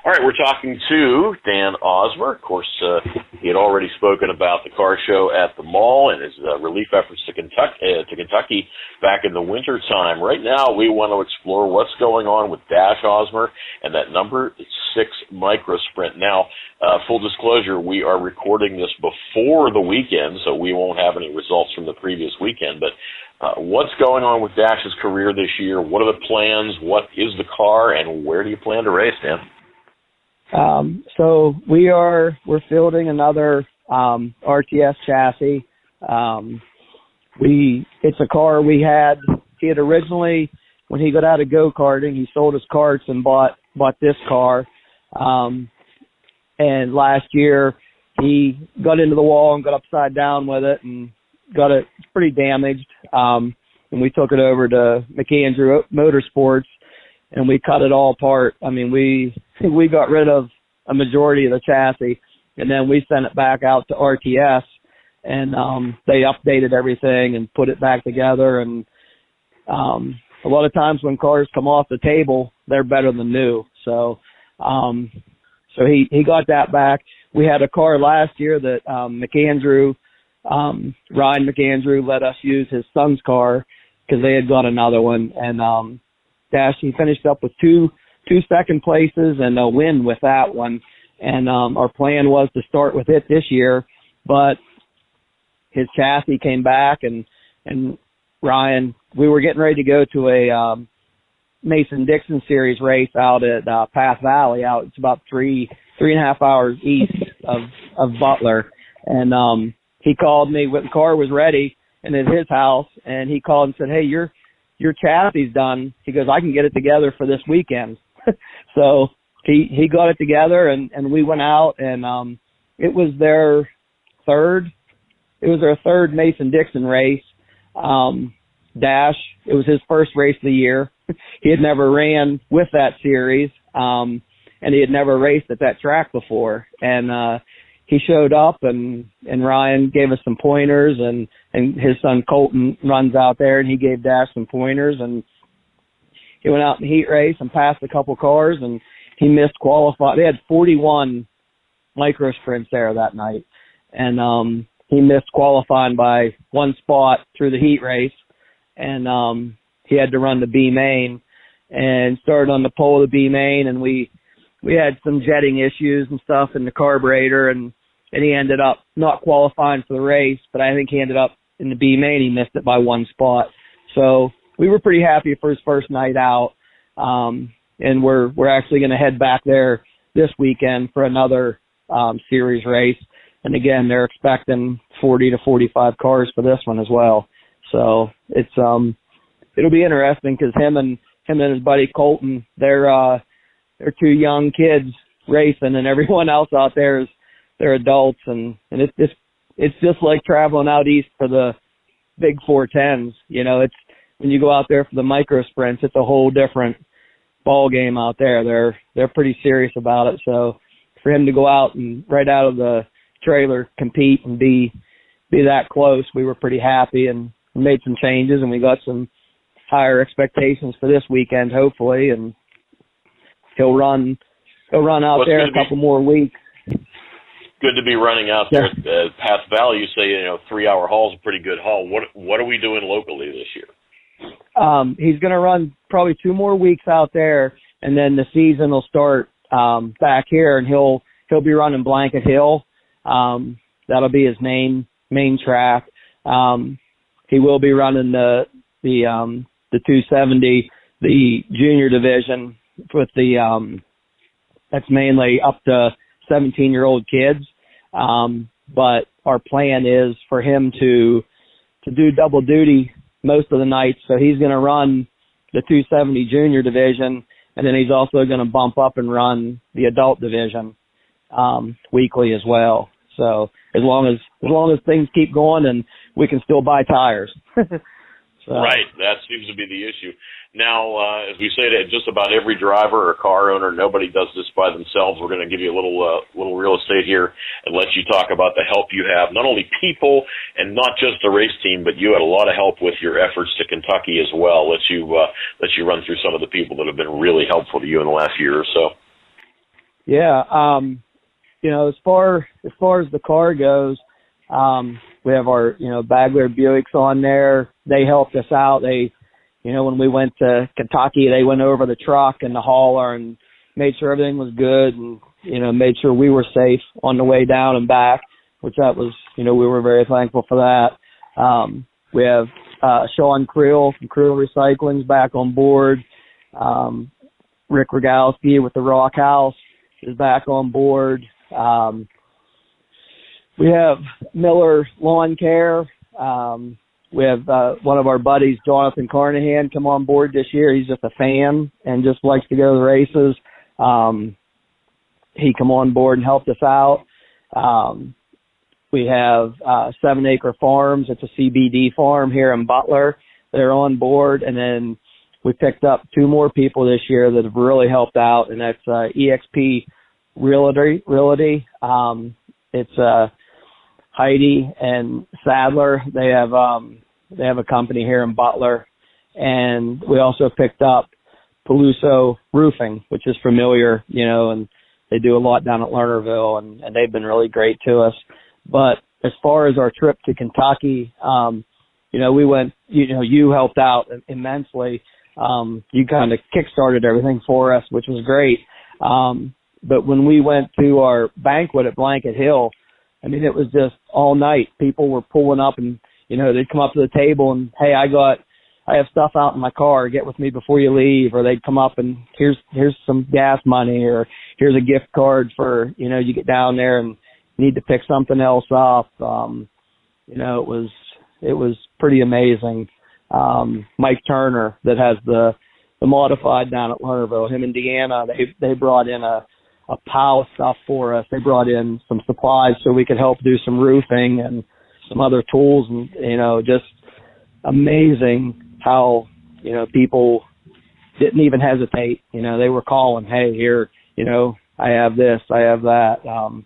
All right, we're talking to Dan Osmer. Of course, uh, he had already spoken about the car show at the mall and his uh, relief efforts to Kentucky, uh, to Kentucky back in the winter time. Right now, we want to explore what's going on with Dash Osmer and that number six micro sprint. Now, uh, full disclosure, we are recording this before the weekend, so we won't have any results from the previous weekend. But uh, what's going on with Dash's career this year? What are the plans? What is the car? And where do you plan to race, Dan? Um, so we are, we're fielding another, um, R T S chassis. Um, we, it's a car we had, he had originally, when he got out of go-karting, he sold his carts and bought, bought this car. Um, and last year he got into the wall and got upside down with it and got it pretty damaged. Um, and we took it over to McAndrew Motorsports. And we cut it all apart. I mean, we we got rid of a majority of the chassis, and then we sent it back out to R T S, and um, they updated everything and put it back together. And um, a lot of times when cars come off the table, they're better than new. So, um, so he he got that back. We had a car last year that um, McAndrew, um, Ryan McAndrew, let us use his son's car because they had got another one, and. Um, Dash, he finished up with two two second places and a win with that one. And um, our plan was to start with it this year, but his chassis came back and and Ryan, we were getting ready to go to a um, Mason-Dixon Series race out at uh, Path Valley. Out, it's about three three and a half hours east of of Butler. And um, he called me when the car was ready and at his house, and he called and said, "Hey, you're." Your chassis done." He goes, "I can get it together for this weekend." So he, he got it together and, and we went out and, um, it was their third, it was their third Mason-Dixon race. Um, Dash, it was his first race of the year. He had never ran with that series. Um, and he had never raced at that track before. And, uh, he showed up and, and Ryan gave us some pointers and, and his son Colton runs out there and he gave Dash some pointers and he went out in the heat race and passed a couple cars and he missed qualify. They had forty-one micro sprints there that night. And, um, he missed qualifying by one spot through the heat race. And, um, he had to run the B main and started on the pole of the B main. And we, we had some jetting issues and stuff in the carburetor and, And he ended up not qualifying for the race, but I think he ended up in the B main. He missed it by one spot. So we were pretty happy for his first night out. Um, and we're, we're actually going to head back there this weekend for another um, series race. And again, they're expecting forty to forty-five cars for this one as well. So it's, um, it'll be interesting because him and him and his buddy Colton, they're, uh, they're two young kids racing and everyone else out there is, they're adults, and, and it's just, it's just like traveling out east for the big four tens. You know, it's when you go out there for the micro sprints, it's a whole different ball game out there. They're, they're pretty serious about it. So for him to go out and right out of the trailer, compete and be, be that close, we were pretty happy and made some changes and we got some higher expectations for this weekend, hopefully. And he'll run, he'll run out What's there a couple be- more weeks. Good to be running out there at uh, Path Valley. You say, you know, three-hour haul is a pretty good haul. What what are we doing locally this year? Um, he's going to run probably two more weeks out there, and then the season will start um, back here, and he'll he'll be running Blanket Hill. Um, that'll be his main main track. Um, he will be running the the um, the two seventy, the junior division with the um, that's mainly up to seventeen-year-old kids. Um, but our plan is for him to to do double duty most of the nights. So he's going to run the two seventy junior division, and then he's also going to bump up and run the adult division um, weekly as well. So as long as as long as things keep going and we can still buy tires. So. Right. That seems to be the issue. Now, uh, as we say to just about every driver or car owner, nobody does this by themselves. We're going to give you a little uh, little real estate here and let you talk about the help you have, not only people and not just the race team, but you had a lot of help with your efforts to Kentucky as well. Let you, uh, let you run through some of the people that have been really helpful to you in the last year or so. Yeah. Um, you know, as far as far as the car goes, um, we have our, you know, Bagler Buicks on there. They helped us out. They, you know, when we went to Kentucky, they went over the truck and the hauler and made sure everything was good and, you know, made sure we were safe on the way down and back, which that was, you know, we were very thankful for that. Um, we have, uh, Sean Creel from Creel Recycling's back on board. Um, Rick Rogalski with the Rock House is back on board. Um, We have Miller Lawn Care. Um, we have uh, one of our buddies, Jonathan Carnahan, come on board this year. He's just a fan and just likes to go to the races. Um, he come on board and helped us out. Um, we have uh, Seven Acre Farms. It's a C B D farm here in Butler. They're on board. And then we picked up two more people this year that have really helped out, and that's uh, E X P Realty. Realty. Um, it's uh, Heidi and Sadler. They have um, they have a company here in Butler, and we also picked up Peluso Roofing, which is familiar, you know, and they do a lot down at Lernerville, and, and they've been really great to us. But as far as our trip to Kentucky, um, you know, we went, you know, you helped out immensely. Um, you kind of kickstarted everything for us, which was great. Um, but when we went to our banquet at Blanket Hill, I mean, it was just all night. People were pulling up and, you know, they'd come up to the table and, hey, I got, I have stuff out in my car. Get with me before you leave. Or they'd come up and here's, here's some gas money, or here's a gift card for, you know, you get down there and need to pick something else up. Um, you know, it was, it was pretty amazing. Um, Mike Turner that has the, the modified down at Lernerville, him and Deanna, they, they brought in a, a pile of stuff for us. They brought in some supplies so we could help do some roofing and some other tools, and, you know, just amazing how, you know, people didn't even hesitate. You know, they were calling, hey, here, you know, I have this, I have that. Um,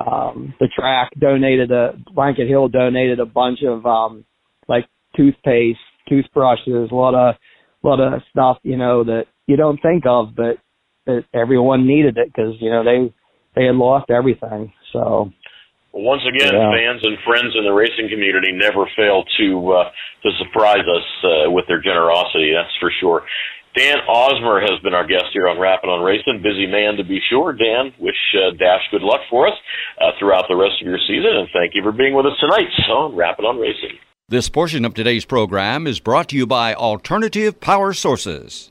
um, the track donated a, Blanket Hill donated a bunch of, um, like toothpaste, toothbrushes, a lot of, a lot of stuff, you know, that you don't think of, but that everyone needed it because, you know, they they had lost everything. So once again, yeah. Fans and friends in the racing community never fail to uh, to surprise us uh, with their generosity. That's for sure. Dan Osmer has been our guest here on Rapid on Racing. Busy man to be sure. Dan, wish uh, Dash good luck for us uh, throughout the rest of your season, and thank you for being with us tonight on Rapid on Racing. This portion of today's program is brought to you by Alternative Power Sources.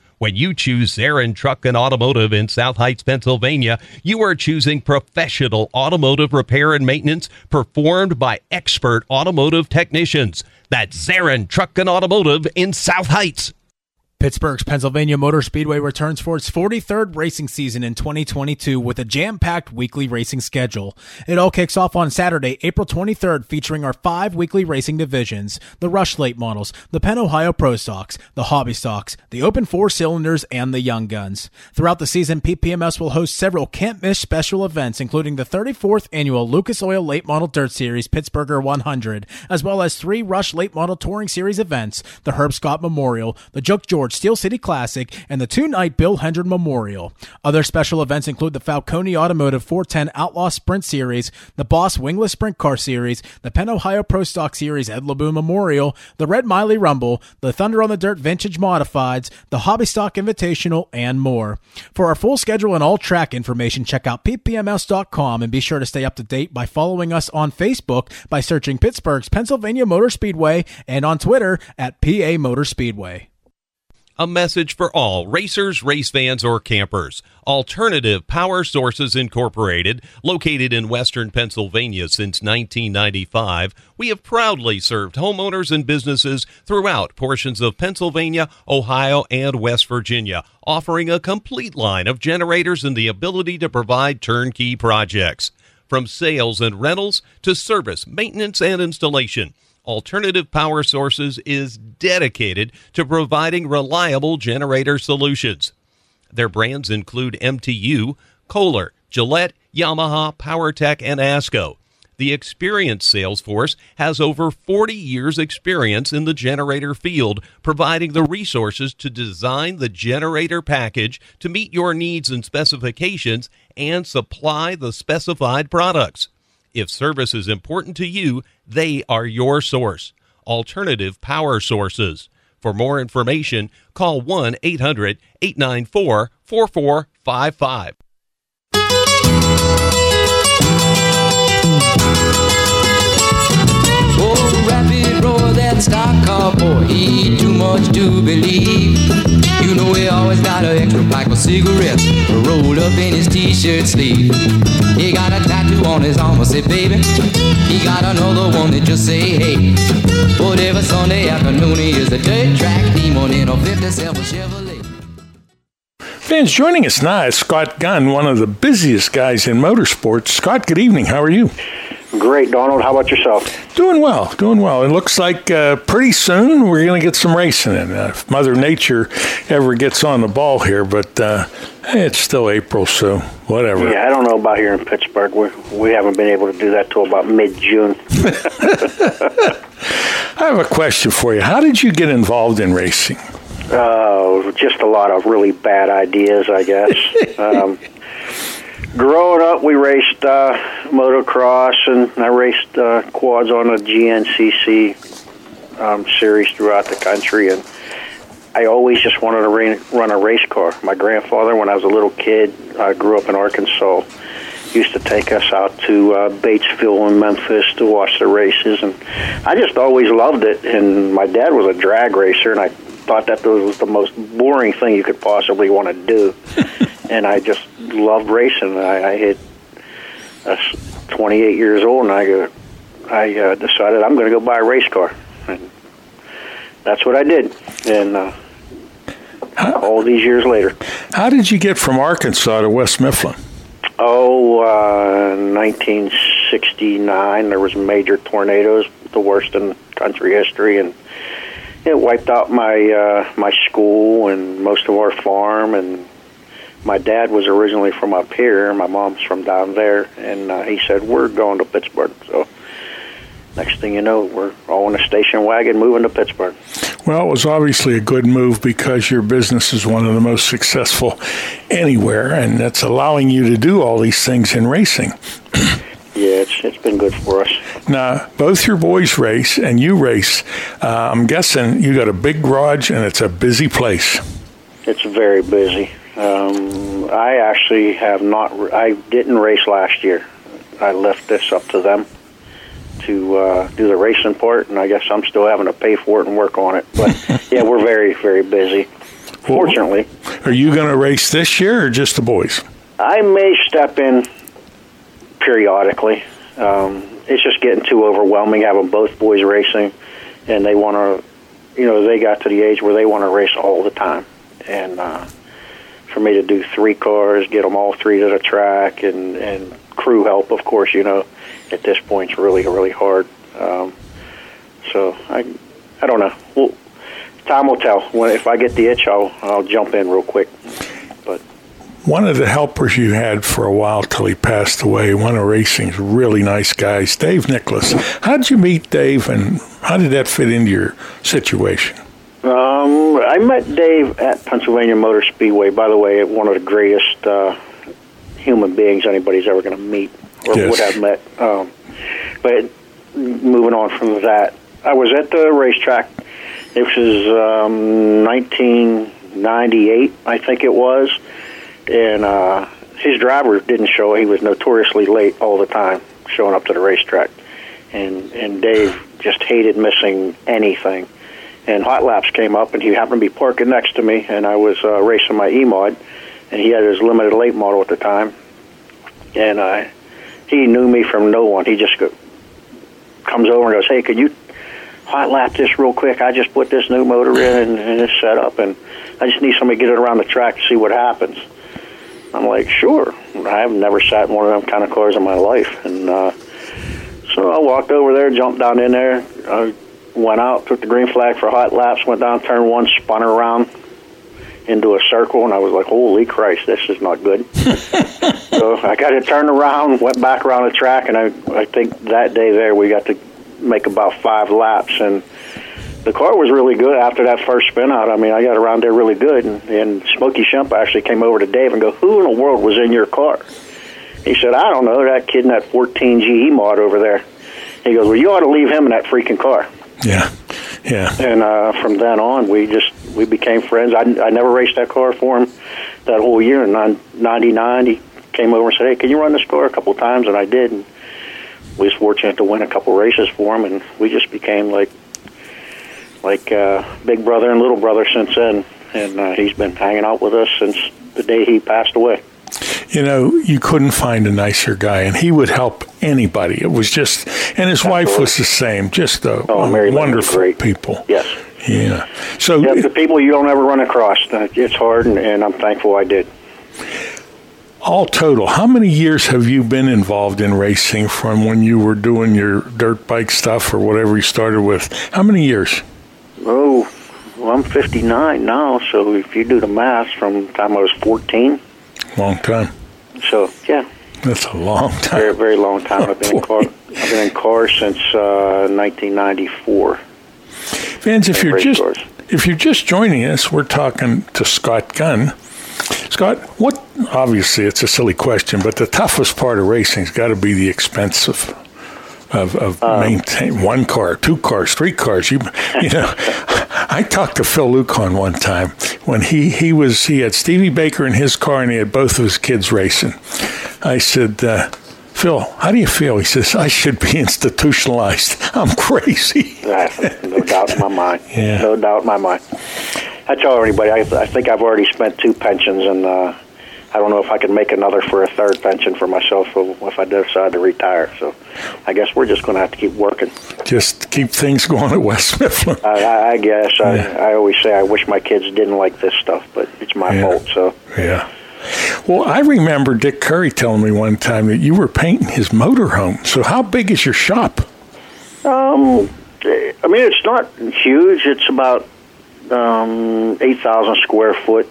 When you choose Zarin Truck and Automotive in South Heights, Pennsylvania, you are choosing professional automotive repair and maintenance performed by expert automotive technicians. That's Zarin Truck and Automotive in South Heights. Pittsburgh's Pennsylvania Motor Speedway returns for its forty-third racing season in twenty twenty-two with a jam-packed weekly racing schedule. It all kicks off on Saturday, April twenty-third, featuring our five weekly racing divisions, the Rush Late Models, the Penn Ohio Pro Stocks, the Hobby Stocks, the Open Four Cylinders, and the Young Guns. Throughout the season, P P M S will host several can't-miss special events, including the thirty-fourth annual Lucas Oil Late Model Dirt Series Pittsburgher one hundred, as well as three Rush Late Model Touring Series events, the Herb Scott Memorial, the Joke George Gulfport Steel City Classic and the two-night Bill Hendren Memorial. Other special events include the Falcone Automotive four ten Outlaw Sprint Series, the Boss Wingless Sprint Car Series, the Penn Ohio Pro Stock Series Ed LeBoux Memorial, the Red Miley Rumble, the Thunder on the Dirt Vintage Modifieds, the Hobby Stock Invitational, and more. For our full schedule and all track information, check out P P M S dot com and be sure to stay up to date by following us on Facebook by searching Pittsburgh's Pennsylvania Motor Speedway and on Twitter at P A Motor Speedway. A message for all racers, race fans, or campers. Alternative Power Sources Incorporated, located in Western Pennsylvania since nineteen ninety-five, we have proudly served homeowners and businesses throughout portions of Pennsylvania, Ohio, and West Virginia, offering a complete line of generators and the ability to provide turnkey projects. From sales and rentals to service, maintenance, and installation, Alternative Power Sources is dedicated to providing reliable generator solutions. Their brands include M T U, Kohler, Gillette, Yamaha, PowerTech, and ASCO. The experienced sales force has over forty years' experience in the generator field, providing the resources to design the generator package to meet your needs and specifications and supply the specified products. If service is important to you, they are your source. Alternative Power Sources. For more information, call one eight hundred eight nine four four four five five. Oh, rapid roar, that stock car boy, he too much to believe. You know he always got an extra pack of cigarettes rolled up in his t-shirt sleeve. He got a tattoo on his arm, I say, baby. He got another one that just say, hey. Whatever Sunday afternoon is the dirt track demon in a fifty-seven Chevrolet. Fans, joining us now is Scott Gunn, one of the busiest guys in motorsports. Scott, good evening. How are you? Great, Donald. How about yourself? Doing well, doing well. It looks like uh, pretty soon we're going to get some racing in. Uh, if Mother Nature ever gets on the ball here, but uh, it's still April, so whatever. Yeah, I don't know about here in Pittsburgh. We we haven't been able to do that till about mid-June. I have a question for you. How did you get involved in racing? Uh, just a lot of really bad ideas, I guess. Um Growing up, we raced uh, motocross, and I raced uh, quads on the G N C C um, series throughout the country, and I always just wanted to ra- run a race car. My grandfather, when I was a little kid, uh, grew up in Arkansas, used to take us out to uh, Batesville and Memphis to watch the races, and I just always loved it, and my dad was a drag racer, and I thought that was the most boring thing you could possibly want to do. And I just loved racing. I, I hit uh, twenty-eight years old, and I go, I uh, decided I'm going to go buy a race car. And that's what I did. And uh, how, all these years later. How did you get from Arkansas to West Mifflin? Oh, uh, nineteen sixty-nine, there was major tornadoes, the worst in country history, and it wiped out my uh, my school and most of our farm, and my dad was originally from up here, my mom's from down there, and uh, he said, we're going to Pittsburgh. So next thing you know, we're all in a station wagon moving to Pittsburgh. Well, it was obviously a good move because your business is one of the most successful anywhere, and that's allowing you to do all these things in racing. Yeah, it's it's been good for us. Now, both your boys race and you race. Uh, I'm guessing you got a big garage, and it's a busy place. It's very busy. Um, I actually have not, I didn't race last year. I left this up to them to uh, do the racing part, and I guess I'm still having to pay for it and work on it. But, yeah, we're very, very busy, well, fortunately. Are you going to race this year or just the boys? I may step in periodically. Um, it's just getting too overwhelming having both boys racing, and they want to, you know, they got to the age where they want to race all the time. And, uh, for me to do three cars, get them all three to the track, and, and crew help, of course, you know, at this point, it's really, really hard. Um, so I I don't know. Well, time will tell. When, if I get the itch, I'll, I'll jump in real quick. But one of the helpers you had for a while till he passed away, one of racing's really nice guys, Dave Nicholas. How did you meet Dave, and how did that fit into your situation? Um, I met Dave at Pennsylvania Motor Speedway, by the way, one of the greatest uh, human beings anybody's ever going to meet or yes. would have met. Um, but moving on from that, I was at the racetrack. It was um, nineteen ninety-eight, I think it was, and uh, his driver didn't show. He was notoriously late all the time showing up to the racetrack, and, and Dave just hated missing anything. And hot laps came up, and he happened to be parking next to me, and I was uh, racing my E-Mod, and he had his limited late model at the time, and uh, he knew me from no one. He just go, comes over and goes, hey, could you hot lap this real quick? I just put this new motor in, and, and it's set up, and I just need somebody to get it around the track to see what happens. I'm like, sure. I've never sat in one of them kind of cars in my life. And uh, so I walked over there, jumped down in there, I went out, took the green flag for hot laps, went down turn one, spun around into a circle, and I was like, holy Christ, this is not good. So I got to turn around, went back around the track, and I, I think that day there we got to make about five laps, and the car was really good after that first spin out. I mean, I got around there really good, and, and Smokey Shump actually came over to Dave and go, who in the world was in your car? He said, I don't know, that kid in that fourteen G E mod over there. He goes, well, you ought to leave him in that freaking car. Yeah, yeah. And uh, from then on, we just we became friends. I, I never raced that car for him that whole year. In ninety-nine, he came over and said, hey, can you run this car a couple times? And I did. And we was fortunate to win a couple races for him, and we just became like like uh, big brother and little brother since then. And uh, he's been hanging out with us since the day he passed away. You know, you couldn't find a nicer guy, and he would help anybody. It was just, and his Absolutely. wife was the same, just the oh, Mary wonderful Lynn was great. people. Yes. Yeah. So yeah, the people you don't ever run across, it's hard, and, and I'm thankful I did. All total, how many years have you been involved in racing from when you were doing your dirt bike stuff or whatever you started with? How many years? Oh, well, I'm fifty-nine now, so if you do the math from the time I was fourteen. Long time. So, yeah. That's a long time. Very, very long time. I've been, in car, I've been in cars since uh, nineteen ninety-four. Vance, if you're, just, if you're just joining us, we're talking to Scott Gunn. Scott, what, obviously it's a silly question, but the toughest part of racing has got to be the expense of of, of um, maintain one car, two cars, three cars. You, you know, I talked to Phil Lucon one time when he, he was, he had Stevie Baker in his car and he had both of his kids racing. I said, uh, Phil, how do you feel? He says, I should be institutionalized. I'm crazy. No doubt in my mind. Yeah. No doubt in my mind. I tell everybody, I, I think I've already spent two pensions, and uh, I don't know if I can make another for a third pension for myself if I decide to retire. So I guess we're just going to have to keep working. Just keep things going at West Mifflin. I, I guess. Yeah. I, I always say I wish my kids didn't like this stuff, but it's my yeah. fault. So yeah. Well, I remember Dick Curry telling me one time that you were painting his motorhome. So how big is your shop? Um, I mean, it's not huge. It's about Um, eight thousand square foot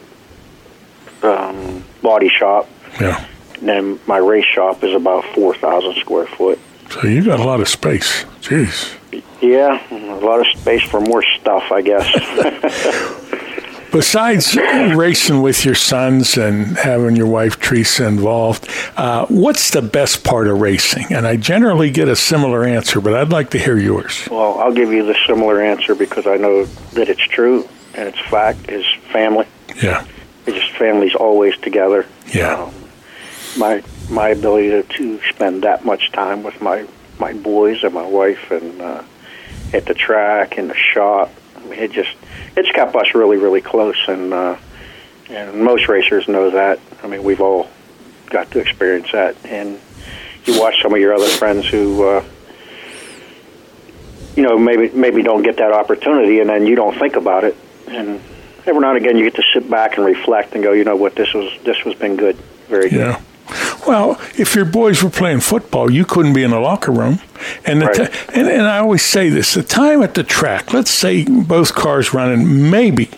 um, body shop. Yeah. And then my race shop is about four thousand square foot. So you got a lot of space. Jeez. Yeah, a lot of space for more stuff, I guess. Besides racing with your sons and having your wife Teresa involved, uh, what's the best part of racing? And I generally get a similar answer, but I'd like to hear yours. Well, I'll give you the similar answer because I know that it's true and it's fact, is family. Yeah. It's just family's always together. Yeah. Um, my my ability to, to spend that much time with my, my boys and my wife and uh, at the track and the shop. It just, it's kept us really, really close, and uh, and most racers know that. I mean, we've all got to experience that. And you watch some of your other friends who, uh, you know, maybe maybe don't get that opportunity, and then you don't think about it. And every now and again, you get to sit back and reflect and go, you know what, this was this was been good, very good. Yeah. Well, if your boys were playing football, you couldn't be in the locker room. And, the right. t- and and I always say this, the time at the track, let's say both cars running, maybe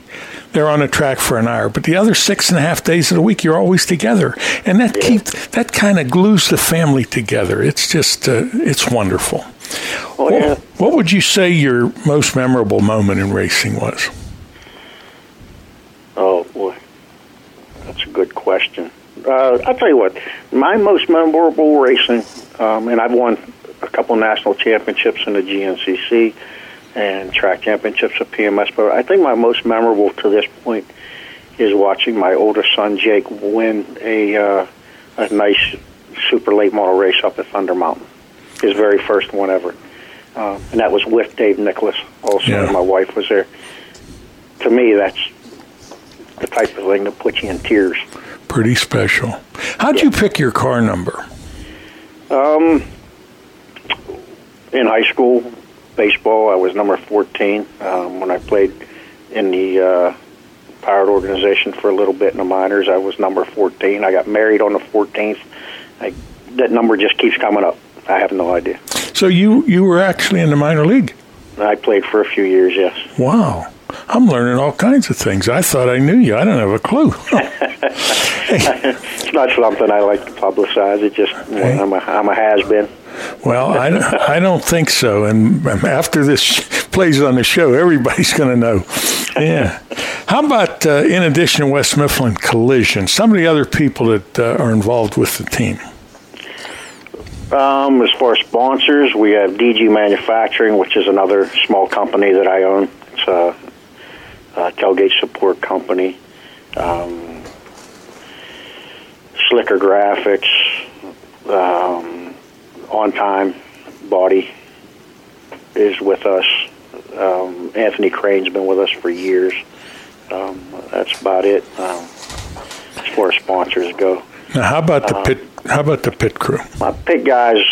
they're on the track for an hour, but the other six and a half days of the week, you're always together. And that yeah. keeps, that kind of glues the family together. It's just, uh, it's wonderful. Oh, yeah. What, what would you say your most memorable moment in racing was? uh, I'll tell you what, my most memorable racing, um, and I've won a couple national championships in the G N C C and track championships at P M S, but I think my most memorable to this point is watching my older son Jake win a uh, a nice super late model race up at Thunder Mountain, his very first one ever. Uh, and that was with Dave Nicholas also, yeah. And my wife was there. To me, that's the type of thing that puts you in tears. Pretty special. How'd yeah. you pick your car number? Um, in high school, baseball, I was number fourteen um, when I played in the uh, pirate organization for a little bit in the minors. I was number fourteen. I got married on the fourteenth. I, that number just keeps coming up. I have no idea. So you, you were actually in the minor league? I played for a few years, yes. Wow. I'm learning all kinds of things. I thought I knew you. I don't have a clue. Hey. It's not something I like to publicize. It just, hey. I'm a, I'm a has-been. Well, I, I don't think so. And after this plays on the show, everybody's going to know. Yeah. How about, uh, in addition to West Mifflin Collision, some of the other people that uh, are involved with the team? Um, as far as sponsors, we have D G Manufacturing, which is another small company that I own. It's a, a tailgate support company. Um, Slicker Graphics, um, On Time Body is with us. Um, Anthony Crane's been with us for years. Um, that's about it um, as far as sponsors go. Now, how about the um, pit? How about the pit crew? My pit guys,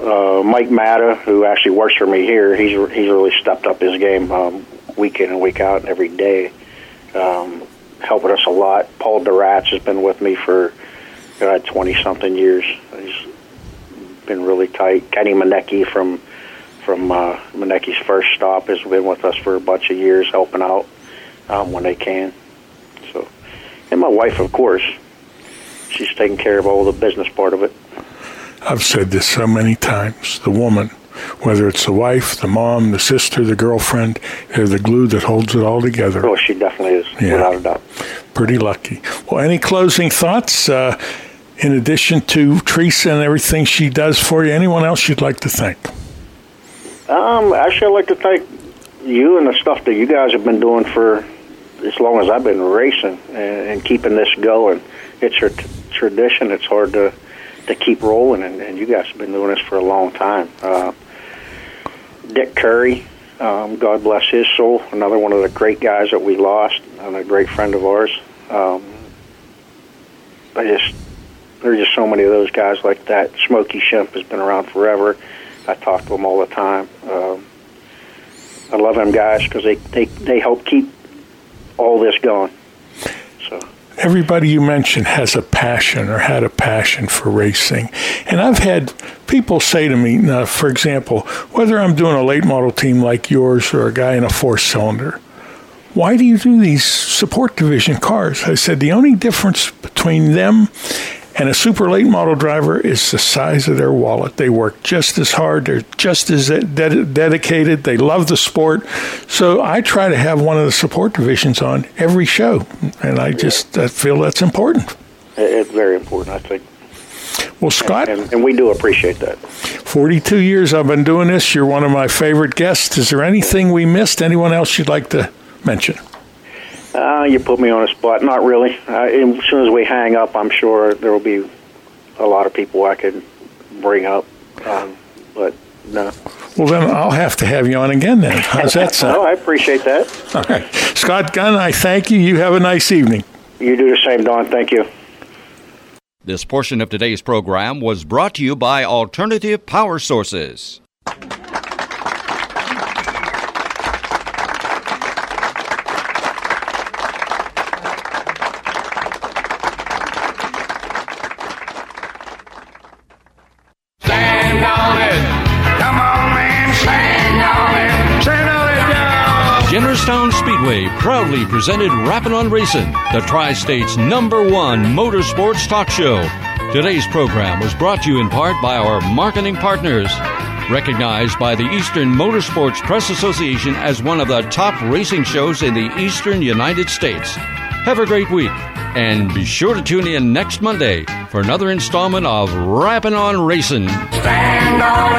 uh, Mike Matta, who actually works for me here, he's he's really stepped up his game um, week in and week out and every day, um, helping us a lot. Paul Duratz has been with me for twenty-something uh, years. He's been really tight. Kenny Manecki from, from uh, Manecki's First Stop has been with us for a bunch of years, helping out um, when they can. So, and my wife, of course. She's taking care of all the business part of it. I've said this so many times. The woman, whether it's the wife, the mom, the sister, the girlfriend, they're the glue that holds it all together. Oh, she definitely is, yeah. Without a doubt. Pretty lucky. Well, any closing thoughts? Uh, in addition to Teresa and everything she does for you, anyone else you'd like to thank? Um, actually, I'd like to thank you and the stuff that you guys have been doing for as long as I've been racing and, and keeping this going. It's a t- tradition. It's hard to to keep rolling, and, and you guys have been doing this for a long time. Uh, Dick Curry, um, God bless his soul, another one of the great guys that we lost and a great friend of ours. Um, I just there are just so many of those guys like that. Smokey Shemp has been around forever. I talk to him all the time. Um, I love them guys because they, they, they help keep all this going. So. Everybody you mentioned has a passion or had a passion for racing. And I've had people say to me, now, for example, whether I'm doing a late model team like yours or a guy in a four-cylinder, why do you do these support division cars? I said the only difference between them and a super late model driver is the size of their wallet. They work just as hard. They're just as ded- dedicated. They love the sport. So I try to have one of the support divisions on every show, and I just yeah. I feel that's important. It's very important, I think. Well, Scott. And, and, and we do appreciate that. forty-two years I've been doing this. You're one of my favorite guests. Is there anything we missed? Anyone else you'd like to mention? Uh, you put me on a spot. Not really. Uh, as soon as we hang up, I'm sure there will be a lot of people I could bring up. Um, but no. Well, then I'll have to have you on again then. How's that sound? Oh, I appreciate that. All right. Scott Gunn, I thank you. You have a nice evening. You do the same, Don. Thank you. This portion of today's program was brought to you by Alternative Power Sources. Jennerstown Speedway proudly presented Rappin' on Racin', the Tri-State's number one motorsports talk show. Today's program was brought to you in part by our marketing partners. Recognized by the Eastern Motorsports Press Association as one of the top racing shows in the Eastern United States. Have a great week. And be sure to tune in next Monday for another installment of Rappin' on Racing. Stand on